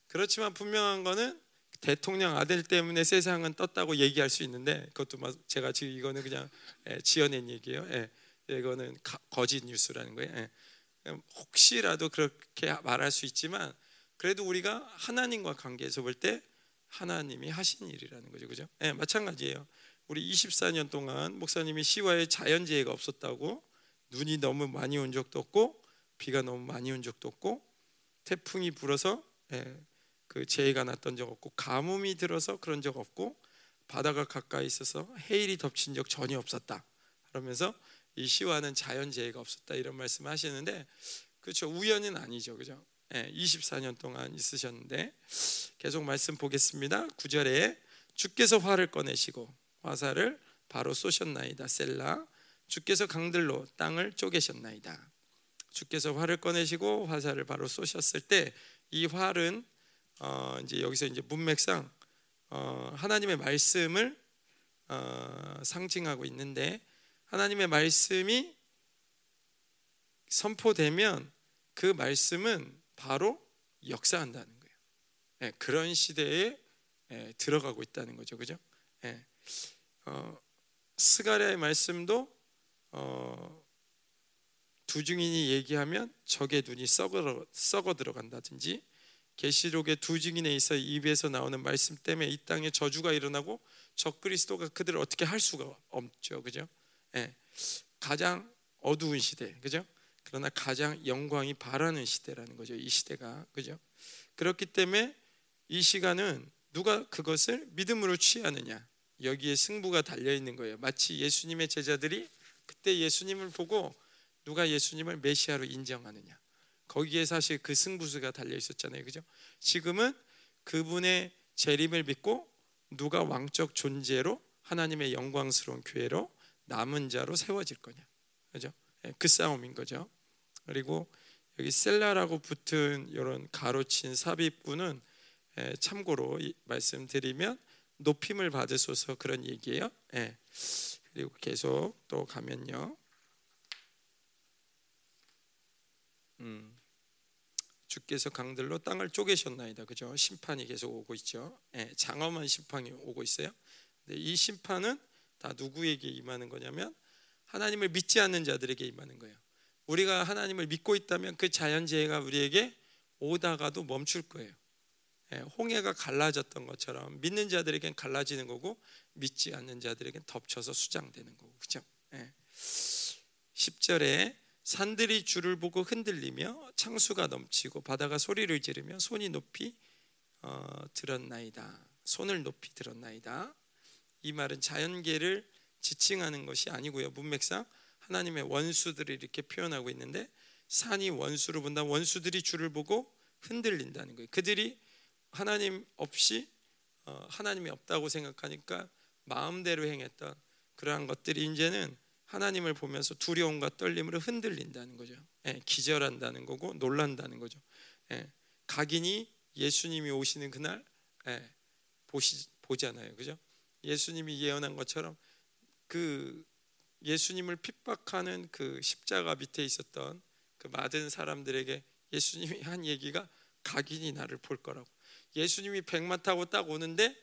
그렇지만 분명한 거는 대통령 아들 때문에 세상은 떴다고 얘기할 수 있는데, 그것도 막 제가 지금 이거는 그냥 예, 지어낸 얘기예요. 예. 이거는 가, 거짓 뉴스라는 거예요. 예. 혹시라도 그렇게 말할 수 있지만, 그래도 우리가 하나님과 관계에서 볼 때 하나님이 하신 일이라는 거죠. 그죠? 예, 마찬가지예요. 우리 이십사년 동안 목사님이 시와에 자연재해가 없었다고, 눈이 너무 많이 온 적도 없고 비가 너무 많이 온 적도 없고, 태풍이 불어서 예, 그 재해가 났던 적 없고, 가뭄이 들어서 그런 적 없고, 바다가 가까이 있어서 해일이 덮친 적 전혀 없었다. 그러면서 이 시와는 자연재해가 없었다, 이런 말씀을 하시는데, 그렇죠, 우연은 아니죠, 그죠? 예, 이십사 년 동안 있으셨는데, 계속 말씀 보겠습니다. 구 절에 주께서 활을 꺼내시고 화살을 바로 쏘셨나이다. 셀라. 주께서 강들로 땅을 쪼개셨나이다. 주께서 활을 꺼내시고 화살을 바로 쏘셨을 때, 이 활은 어, 이제 여기서 이제 문맥상 어, 하나님의 말씀을 어, 상징하고 있는데, 하나님의 말씀이 선포되면 그 말씀은 바로 역사한다는 거예요. 예, 그런 시대에 예, 들어가고 있다는 거죠, 그죠? 예. 어, 스가랴의 말씀도 어, 두 증인이 얘기하면 적의 눈이 썩어, 썩어 들어간다든지, 계시록의 두 증인에 있어 입에서 나오는 말씀 때문에 이 땅에 저주가 일어나고 적그리스도가 그들을 어떻게 할 수가 없죠, 그죠? 예, 가장 어두운 시대, 그죠? 그러나 가장 영광이 바라는 시대라는 거죠, 이 시대가, 그죠? 그렇기 때문에 이 시간은 누가 그것을 믿음으로 취하느냐, 여기에 승부가 달려 있는 거예요. 마치 예수님의 제자들이 그때 예수님을 보고 누가 예수님을 메시아로 인정하느냐, 거기에 사실 그 승부수가 달려 있었잖아요, 그죠? 지금은 그분의 재림을 믿고 누가 왕적 존재로, 하나님의 영광스러운 교회로, 남은 자로 세워질 거냐, 그죠? 그 싸움인 거죠. 그리고 여기 셀라라고 붙은 이런 가로친 삽입구는, 참고로 말씀드리면 높임을 받으소서, 그런 얘기예요. 예. 그리고 계속 또 가면요, 음. 주께서 강들로 땅을 쪼개셨나이다, 그죠? 심판이 계속 오고 있죠. 예. 장엄한 심판이 오고 있어요. 근데 이 심판은 다 누구에게 임하는 거냐면 하나님을 믿지 않는 자들에게 임하는 거예요. 우리가 하나님을 믿고 있다면 그 자연재해가 우리에게 오다가도 멈출 거예요. 홍해가 갈라졌던 것처럼 믿는 자들에겐 갈라지는 거고, 믿지 않는 자들에겐 덮쳐서 수장되는 거고, 그렇죠? 예. 십 절에 산들이 줄을 보고 흔들리며 창수가 넘치고 바다가 소리를 지르며 손이 높이 어, 들었나이다. 손을 높이 들었나이다. 이 말은 자연계를 지칭하는 것이 아니고요, 문맥상 하나님의 원수들을 이렇게 표현하고 있는데, 산이 원수로 본다, 원수들이 줄을 보고 흔들린다는 거예요. 그들이 하나님 없이 어, 하나님이 없다고 생각하니까 마음대로 행했던 그러한 것들이 이제는 하나님을 보면서 두려움과 떨림으로 흔들린다는 거죠. 예, 기절한다는 거고 놀란다는 거죠. 예, 각인이 예수님이 오시는 그날 예, 보시, 보잖아요, 그죠? 예수님이 예언한 것처럼 그 예수님을 핍박하는 그 십자가 밑에 있었던 그 맞은 사람들에게 예수님이 한 얘기가 각인이 나를 볼 거라고. 예수님이 백마 타고 딱 오는데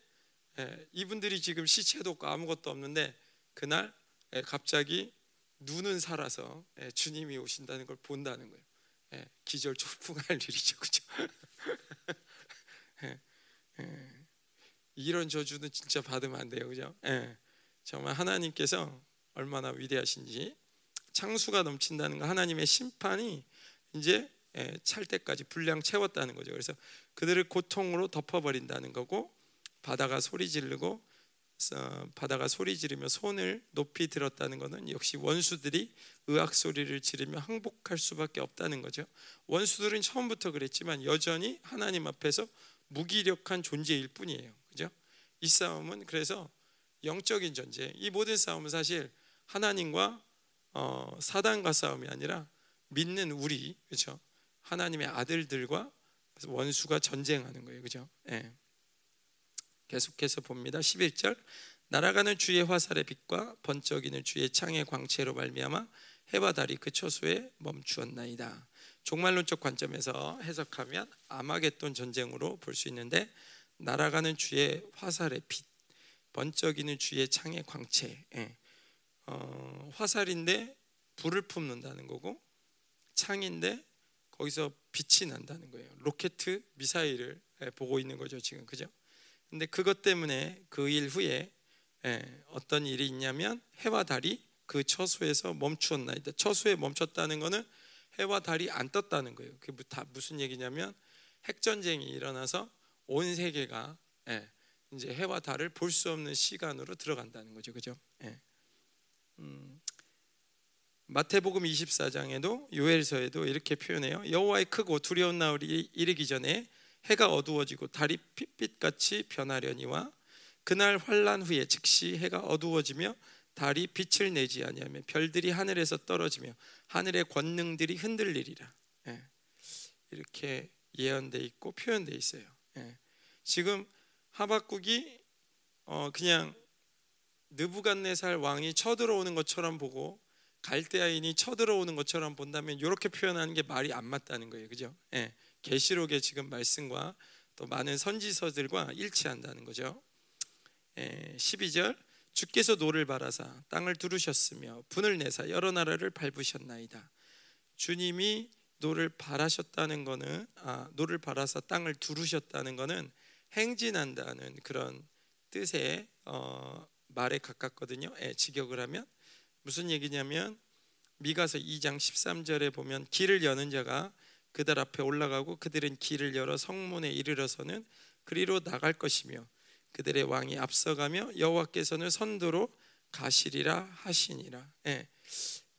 예, 이분들이 지금 시체도 없고 아무것도 없는데 그날 예, 갑자기 눈은 살아서 예, 주님이 오신다는 걸 본다는 거예요. 예, 기절 초풍할 일이죠, 그렇죠? 예, 예, 이런 저주는 진짜 받으면 안 돼요, 그죠? 예, 정말 하나님께서 얼마나 위대하신지. 창수가 넘친다는 건 하나님의 심판이 이제 예, 찰 때까지 분량 채웠다는 거죠. 그래서 그들을 고통으로 덮어버린다는 거고, 바다가 소리 지르고 어, 바다가 소리 지르며 손을 높이 들었다는 것은 역시 원수들이 의악 소리를 지르며 항복할 수밖에 없다는 거죠. 원수들은 처음부터 그랬지만 여전히 하나님 앞에서 무기력한 존재일 뿐이에요, 그죠? 이 싸움은 그래서 영적인 전쟁, 이 모든 싸움은 사실 하나님과 어, 사단과 싸움이 아니라 믿는 우리, 그렇죠? 하나님의 아들들과 원수가 전쟁하는 거예요, 그죠? 예. 계속해서 봅니다. 십일 절, 날아가는 주의 화살의 빛과 번쩍이는 주의 창의 광채로 말미암아 해와 달이 그 처소에 멈추었나이다. 종말론적 관점에서 해석하면 아마겟돈 전쟁으로 볼 수 있는데, 날아가는 주의 화살의 빛, 번쩍이는 주의 창의 광채. 예. 어, 화살인데 불을 품는다는 거고, 창인데 거기서 빛이 난다는 거예요. 로켓, 미사일을 보고 있는 거죠, 지금, 그죠? 근데 그것 때문에 그 일 후에 어떤 일이 있냐면 해와 달이 그 처소에서 멈추었나이다. 처소에 멈췄다는 거는 해와 달이 안 떴다는 거예요. 그게 무슨 얘기냐면 핵전쟁이 일어나서 온 세계가 이제 해와 달을 볼 수 없는 시간으로 들어간다는 거죠, 그죠? 예. 음, 마태복음 이십사 장에도 요엘서에도 이렇게 표현해요. 여호와의 크고 두려운 날이 이르기 전에 해가 어두워지고 달이 핏빛같이 변하려니와 그날 환난 후에 즉시 해가 어두워지며 달이 빛을 내지 아니하며 별들이 하늘에서 떨어지며 하늘의 권능들이 흔들리리라. 예. 이렇게 예언돼 있고 표현돼 있어요. 예. 지금 하박국이 어 그냥 느부갓네살 왕이 쳐들어오는 것처럼 보고 갈대아인이 쳐들어오는 것처럼 본다면 이렇게 표현하는 게 말이 안 맞다는 거예요, 그죠? 예. 계시록의 지금 말씀과 또 많은 선지서들과 일치한다는 거죠. 예. 십이 절 주께서 노를 바라사 땅을 두르셨으며 분을 내사 여러 나라를 밟으셨나이다. 주님이 노를 바라셨다는 거는 아 노를 바라사 땅을 두르셨다는 거는 행진한다는 그런 뜻의 어, 말에 가깝거든요. 예, 직역을 하면 무슨 얘기냐면 미가서 이 장 십삼 절에 보면 길을 여는 자가 그들 앞에 올라가고 그들은 길을 열어 성문에 이르러서는 그리로 나갈 것이며 그들의 왕이 앞서가며 여호와께서는 선두로 가시리라 하시니라. 예,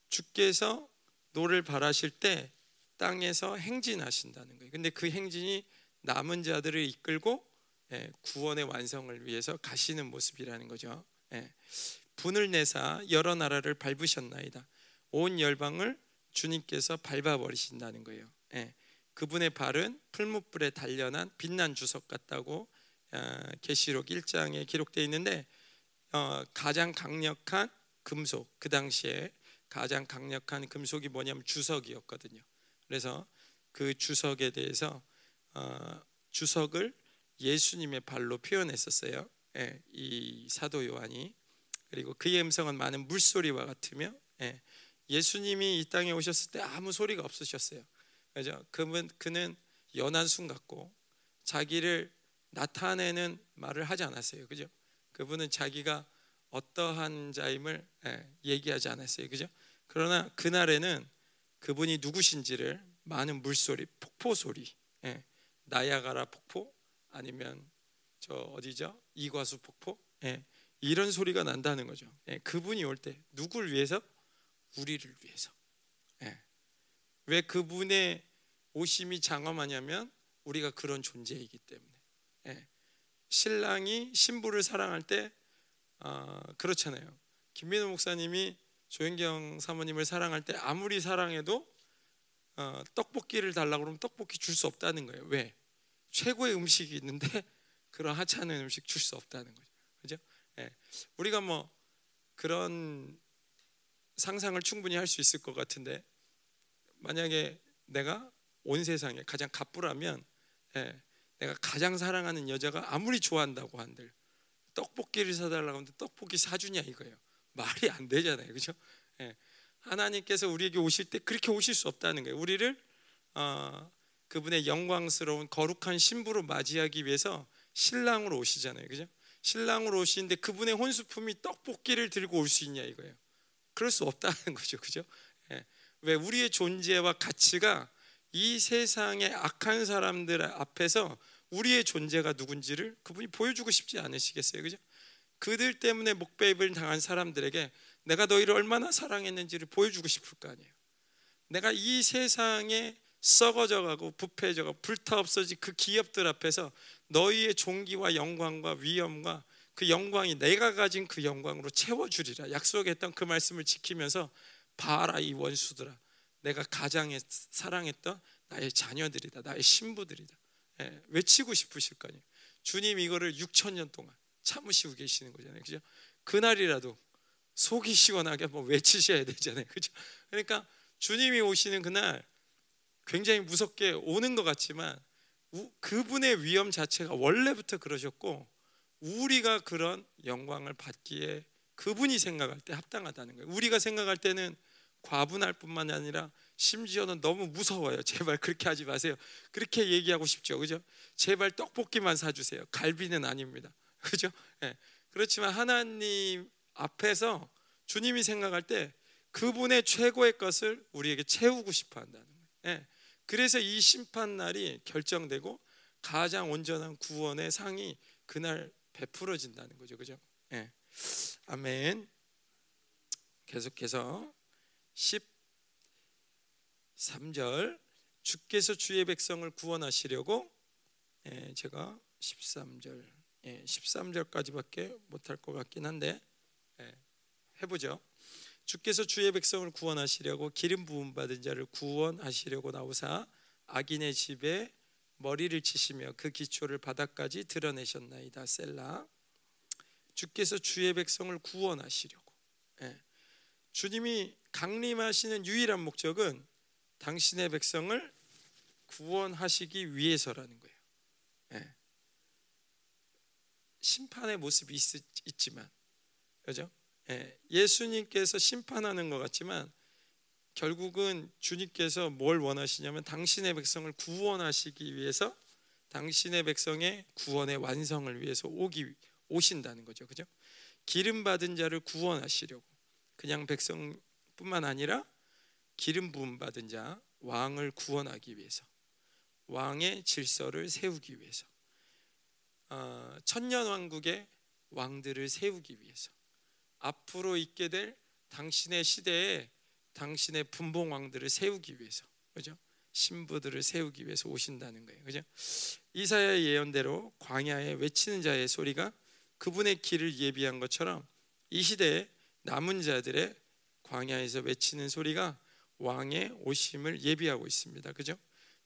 주께서 노를 바라실 때 땅에서 행진하신다는 거예요. 근데 그 행진이 남은 자들을 이끌고 예, 구원의 완성을 위해서 가시는 모습이라는 거죠. 예, 분을 내사 여러 나라를 밟으셨나이다. 온 열방을 주님께서 밟아버리신다는 거예요. 예, 그분의 발은 풀무불에 단련한 빛난 주석 같다고 계시록 어, 일 장에 기록되어 있는데 어, 가장 강력한 금속, 그 당시에 가장 강력한 금속이 뭐냐면 주석이었거든요. 그래서 그 주석에 대해서 어, 주석을 예수님의 발로 표현했었어요. 예, 이 사도 요한이. 그리고 그의 음성은 많은 물소리와 같으며 예, 예수님이 이 땅에 오셨을 때 아무 소리가 없으셨어요. 그죠? 그분, 그는 연한 순 같고 자기를 나타내는 말을 하지 않았어요. 그죠? 그분은 자기가 어떠한 자임을 예, 얘기하지 않았어요. 그죠? 그러나 그날에는 그분이 누구신지를 많은 물소리, 폭포 소리, 예, 나야가라 폭포 아니면 저 어디죠? 이과수 폭포? 예, 이런 소리가 난다는 거죠. 예, 그분이 올 때 누굴 위해서? 우리를 위해서. 예. 왜 그분의 오심이 장엄하냐면 우리가 그런 존재이기 때문에. 예. 신랑이 신부를 사랑할 때 어, 그렇잖아요. 김민호 목사님이 조현경 사모님을 사랑할 때 아무리 사랑해도 어, 떡볶이를 달라고 그러면 떡볶이 줄 수 없다는 거예요. 왜? 최고의 음식이 있는데 그런 하찮은 음식 줄 수 없다는 거죠. 그죠? 예. 우리가 뭐 그런 상상을 충분히 할 수 있을 것 같은데 만약에 내가 온 세상에 가장 갑부라면 예. 내가 가장 사랑하는 여자가 아무리 좋아한다고 한들 떡볶이를 사달라고 하는데 떡볶이 사주냐 이거예요. 말이 안 되잖아요, 그죠? 예. 하나님께서 우리에게 오실 때 그렇게 오실 수 없다는 거예요. 우리를 어, 그분의 영광스러운 거룩한 신부로 맞이하기 위해서 신랑으로 오시잖아요, 그죠? 신랑으로 오시는데 그분의 혼수품이 떡볶이를 들고 올 수 있냐 이거예요. 그럴 수 없다는 거죠, 그죠? 예. 왜 우리의 존재와 가치가 이 세상의 악한 사람들 앞에서 우리의 존재가 누군지를 그분이 보여주고 싶지 않으시겠어요, 그죠? 그들 때문에 목배임을 당한 사람들에게 내가 너희를 얼마나 사랑했는지를 보여주고 싶을 거 아니에요. 내가 이 세상에 썩어져가고 부패해져가고 불타 없어진 그 기업들 앞에서 너희의 존귀와 영광과 위엄과 그 영광이 내가 가진 그 영광으로 채워주리라 약속했던 그 말씀을 지키면서 봐라 이 원수들아 내가 가장 사랑했던 나의 자녀들이다 나의 신부들이다 예, 외치고 싶으실 거 아니에요. 주님 이거를 육천 년 동안 참으시고 계시는 거잖아요, 그죠? 그날이라도 속이 시원하게 한번 외치셔야 되잖아요, 그죠? 그러니까 주님이 오시는 그날 굉장히 무섭게 오는 것 같지만 우, 그분의 위엄 자체가 원래부터 그러셨고 우리가 그런 영광을 받기에 그분이 생각할 때 합당하다는 거예요. 우리가 생각할 때는 과분할 뿐만 아니라 심지어는 너무 무서워요. 제발 그렇게 하지 마세요. 그렇게 얘기하고 싶죠, 그죠? 제발 떡볶이만 사주세요. 갈비는 아닙니다, 그죠? 예. 그렇지만 하나님 앞에서 주님이 생각할 때 그분의 최고의 것을 우리에게 채우고 싶어 한다는 거예요. 예. 그래서 이 심판날이 결정되고 가장 온전한 구원의 상이 그날 베풀어진다는 거죠. 그죠? 예. 아멘. 계속해서 십삼 절, 주께서 주의 백성을 구원하시려고, 예, 제가 십삼 절, 예, 십삼 절까지밖에 못할 것 같긴 한데, 예, 해보죠. 주께서 주의 백성을 구원하시려고 기름 부음 받은 자를 구원하시려고 나오사 악인의 집에 머리를 치시며 그 기초를 바닥까지 드러내셨나이다. 셀라. 주께서 주의 백성을 구원하시려고, 예. 주님이 강림하시는 유일한 목적은 당신의 백성을 구원하시기 위해서라는 거예요. 예. 심판의 모습이 있, 있지만, 그죠? 예. 예수님께서 심판하는 것 같지만 결국은 주님께서 뭘 원하시냐면 당신의 백성을 구원하시기 위해서, 당신의 백성의 구원의 완성을 위해서 오기 오신다는 거죠. 그죠? 기름 받은 자를 구원하시려고, 그냥 백성뿐만 아니라 기름 부음 받은 자, 왕을 구원하기 위해서, 왕의 질서를 세우기 위해서, 어, 천년 왕국의 왕들을 세우기 위해서, 앞으로 있게 될 당신의 시대에 당신의 분봉 왕들을 세우기 위해서, 그죠? 신부들을 세우기 위해서 오신다는 거예요. 그죠? 이사야의 예언대로 광야에 외치는 자의 소리가 그분의 길을 예비한 것처럼 이 시대에 남은 자들의 광야에서 외치는 소리가 왕의 오심을 예비하고 있습니다. 그죠?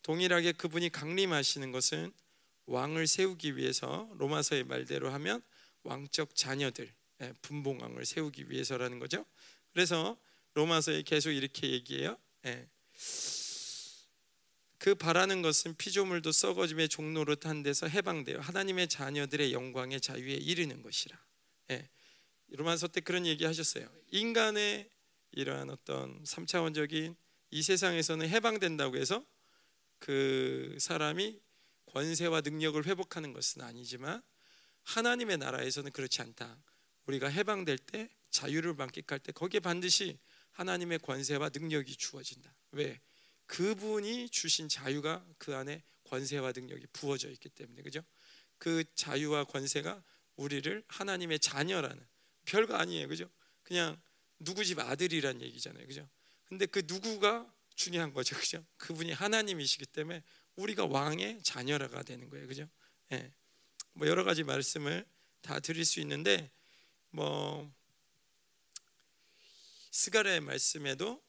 동일하게 그분이 강림하시는 것은 왕을 세우기 위해서, 로마서의 말대로 하면 왕적 자녀들, 분봉왕을 세우기 위해서라는 거죠. 그래서 로마서에 계속 이렇게 얘기해요. 예. 그 바라는 것은 피조물도 썩어짐의 종노릇한 데서 해방되어 하나님의 자녀들의 영광의 자유에 이르는 것이라. 예. 로마서 때 그런 얘기 하셨어요. 인간의 이러한 어떤 삼차원적인 이 세상에서는 해방된다고 해서 그 사람이 권세와 능력을 회복하는 것은 아니지만 하나님의 나라에서는 그렇지 않다. 우리가 해방될 때, 자유를 만끽할 때 거기에 반드시 하나님의 권세와 능력이 주어진다. 왜? 그분이 주신 자유가 그 안에 권세와 능력이 부어져 있기 때문에. 그죠? 그 자유와 권세가 우리를 하나님의 자녀라는, 별거 아니에요. 그죠? 그냥 누구 집 아들이란 얘기잖아요. 그죠? 근데 그 누구가 중요한 거죠. 그죠? 그분이 하나님이시기 때문에 우리가 왕의 자녀라가 되는 거예요. 그죠? 예. 뭐 여러 가지 말씀을 다 드릴 수 있는데, 뭐 스가랴의 말씀에도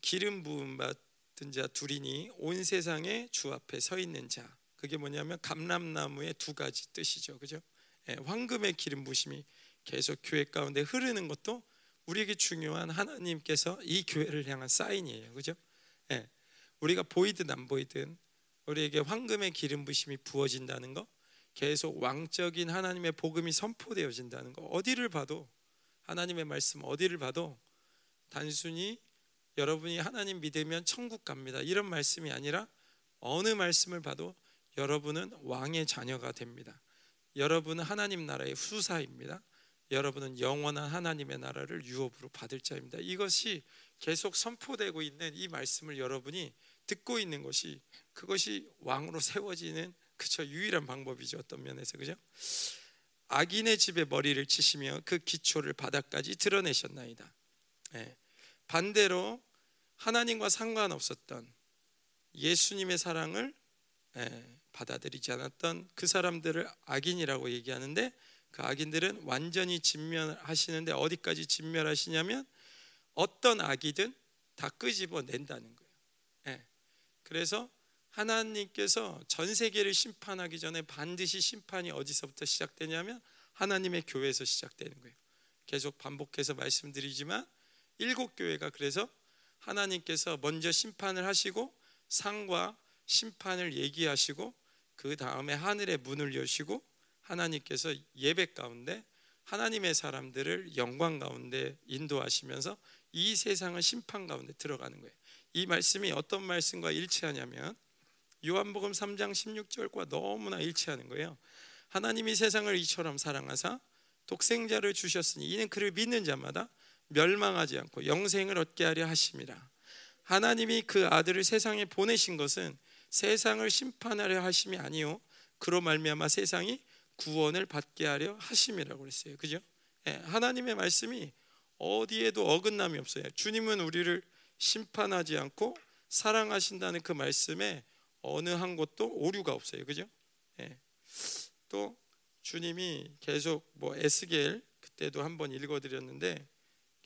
기름 부음 받은 자 둘이니 온 세상에 주 앞에 서 있는 자, 그게 뭐냐면 감람나무의 두 가지 뜻이죠. 그죠? 예, 황금의 기름 부심이 계속 교회 가운데 흐르는 것도 우리에게 중요한 하나님께서 이 교회를 향한 사인이에요. 그죠? 예, 우리가 보이든 안 보이든 우리에게 황금의 기름 부심이 부어진다는 거, 계속 왕적인 하나님의 복음이 선포되어진다는 거, 어디를 봐도 하나님의 말씀 어디를 봐도 단순히 여러분이 하나님 믿으면 천국 갑니다 이런 말씀이 아니라 어느 말씀을 봐도 여러분은 왕의 자녀가 됩니다. 여러분은 하나님 나라의 후사입니다. 여러분은 영원한 하나님의 나라를 유업으로 받을 자입니다. 이것이 계속 선포되고 있는 이 말씀을 여러분이 듣고 있는 것이, 그것이 왕으로 세워지는 그저 유일한 방법이죠. 어떤 면에서. 그죠? 악인의 집에 머리를 치시며 그 기초를 바닥까지 드러내셨나이다. 예. 반대로 하나님과 상관없었던 예수님의 사랑을 예, 받아들이지 않았던 그 사람들을 악인이라고 얘기하는데, 그 악인들은 완전히 진멸하시는데 어디까지 진멸하시냐면 어떤 악이든 다 끄집어낸다는 거예요. 예. 그래서 하나님께서 전 세계를 심판하기 전에 반드시 심판이 어디서부터 시작되냐면 하나님의 교회에서 시작되는 거예요. 계속 반복해서 말씀드리지만 일곱 교회가, 그래서 하나님께서 먼저 심판을 하시고 상과 심판을 얘기하시고 그 다음에 하늘의 문을 여시고 하나님께서 예배 가운데 하나님의 사람들을 영광 가운데 인도하시면서 이 세상은 심판 가운데 들어가는 거예요. 이 말씀이 어떤 말씀과 일치하냐면 요한복음 삼 장 십육 절과 너무나 일치하는 거예요. 하나님이 세상을 이처럼 사랑하사 독생자를 주셨으니 이는 그를 믿는 자마다 멸망하지 않고 영생을 얻게 하려 하심이라. 하나님이 그 아들을 세상에 보내신 것은 세상을 심판하려 하심이 아니요 그로 말미암아 세상이 구원을 받게 하려 하심이라고 그랬어요. 그죠? 예, 하나님의 말씀이 어디에도 어긋남이 없어요. 주님은 우리를 심판하지 않고 사랑하신다는 그 말씀에 어느 한 곳도 오류가 없어요. 그죠? 예. 또 주님이 계속 뭐 에스겔 그때도 한번 읽어드렸는데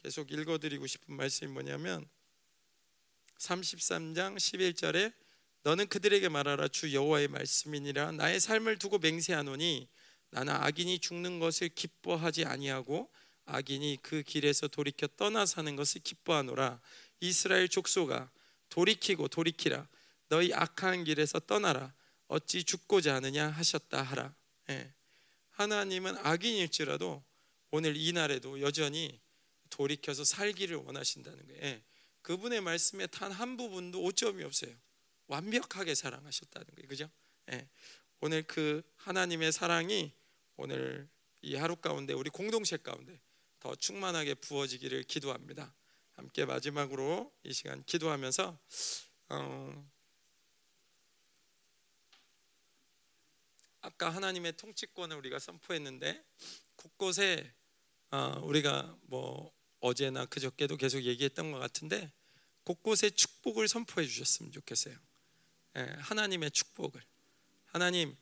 계속 읽어드리고 싶은 말씀이 뭐냐면 삼십삼 장 십일 절에 너는 그들에게 말하라 주 여호와의 말씀이니라. 나의 삶을 두고 맹세하노니 나는 악인이 죽는 것을 기뻐하지 아니하고 악인이 그 길에서 돌이켜 떠나 사는 것을 기뻐하노라. 이스라엘 족속아 돌이키고 돌이키라. 너희 악한 길에서 떠나라. 어찌 죽고자 하느냐 하셨다 하라. 예. 하나님은 악인일지라도 오늘 이 날에도 여전히 돌이켜서 살기를 원하신다는 거예요. 예. 그분의 말씀에 단 한 부분도 오점이 없어요. 완벽하게 사랑하셨다는 거예요. 그죠? 예. 오늘 그 하나님의 사랑이 오늘 이 하루 가운데 우리 공동체 가운데 더 충만하게 부어지기를 기도합니다. 함께 마지막으로 이 시간 기도하면서 어, 아까 하나님의 통치권을 우리가 선포했는데 곳곳에 어, 우리가 뭐 어제나 그저께도 계속 얘기했던 것 같은데 곳곳에 축복을 선포해 주셨으면 좋겠어요. 예, 하나님의 축복을 하나님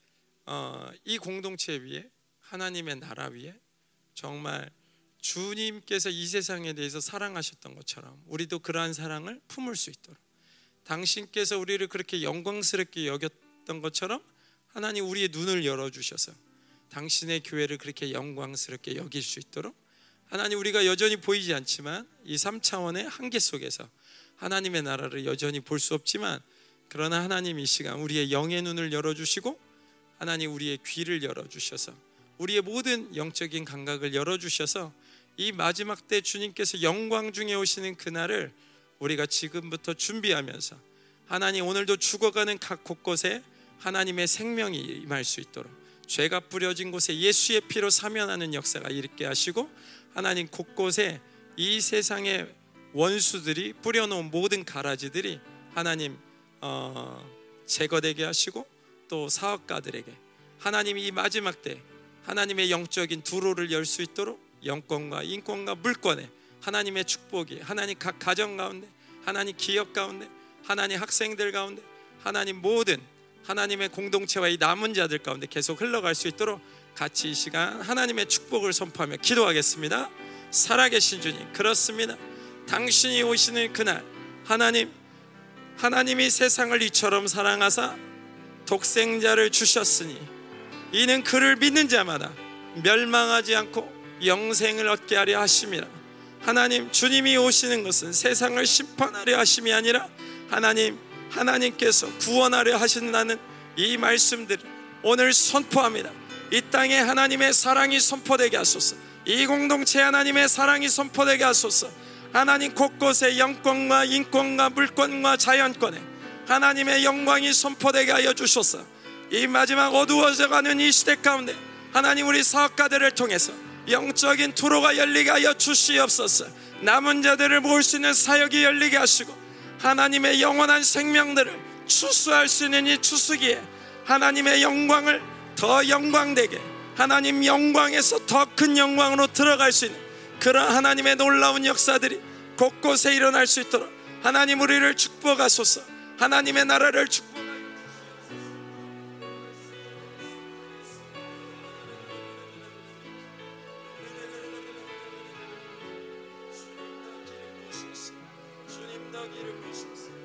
어, 이 공동체 위에 하나님의 나라 위에 정말 주님께서 이 세상에 대해서 사랑하셨던 것처럼 우리도 그러한 사랑을 품을 수 있도록 당신께서 우리를 그렇게 영광스럽게 여겼던 것처럼 하나님 우리의 눈을 열어주셔서 당신의 교회를 그렇게 영광스럽게 여길 수 있도록 하나님 우리가 여전히 보이지 않지만 이 삼 차원의 한계 속에서 하나님의 나라를 여전히 볼 수 없지만 그러나 하나님 이 시간 우리의 영의 눈을 열어주시고 하나님 우리의 귀를 열어주셔서 우리의 모든 영적인 감각을 열어주셔서 이 마지막 때 주님께서 영광 중에 오시는 그날을 우리가 지금부터 준비하면서 하나님 오늘도 죽어가는 각 곳곳에 하나님의 생명이 임할 수 있도록 죄가 뿌려진 곳에 예수의 피로 사면하는 역사가 일어나게 하시고 하나님 곳곳에 이 세상의 원수들이 뿌려놓은 모든 가라지들이 하나님 어, 제거되게 하시고 또 사업가들에게 하나님이 이 마지막 때 하나님의 영적인 두로를 열 수 있도록 영권과 인권과 물권에 하나님의 축복이 하나님 각 가정 가운데 하나님 기업 가운데 하나님 학생들 가운데 하나님 모든 하나님의 공동체와 이 남은 자들 가운데 계속 흘러갈 수 있도록 같이 이 시간 하나님의 축복을 선포하며 기도하겠습니다. 살아계신 주님 그렇습니다. 당신이 오시는 그날 하나님 하나님이 세상을 이처럼 사랑하사 독생자를 주셨으니 이는 그를 믿는 자마다 멸망하지 않고 영생을 얻게 하려 하심이라. 하나님 주님이 오시는 것은 세상을 심판하려 하심이 아니라 하나님 하나님께서 구원하려 하신다는 이 말씀들을 오늘 선포합니다. 이 땅에 하나님의 사랑이 선포되게 하소서. 이 공동체 하나님의 사랑이 선포되게 하소서. 하나님 곳곳에 영권과 인권과 물권과 자연권에 하나님의 영광이 선포되게 하여 주소서. 이 마지막 어두워져가는 이 시대 가운데 하나님 우리 사업가들을 통해서 영적인 도로가 열리게 하여 주시옵소서. 남은 자들을 모을 수 있는 사역이 열리게 하시고 하나님의 영원한 생명들을 추수할 수 있는 이 추수기에 하나님의 영광을 더 영광되게 하나님 영광에서 더 큰 영광으로 들어갈 수 있는 그런 하나님의 놀라운 역사들이 곳곳에 일어날 수 있도록 하나님 우리를 축복하소서. 하나님의 나라를 축복하소서. 주님 덕 이루고 싶소서.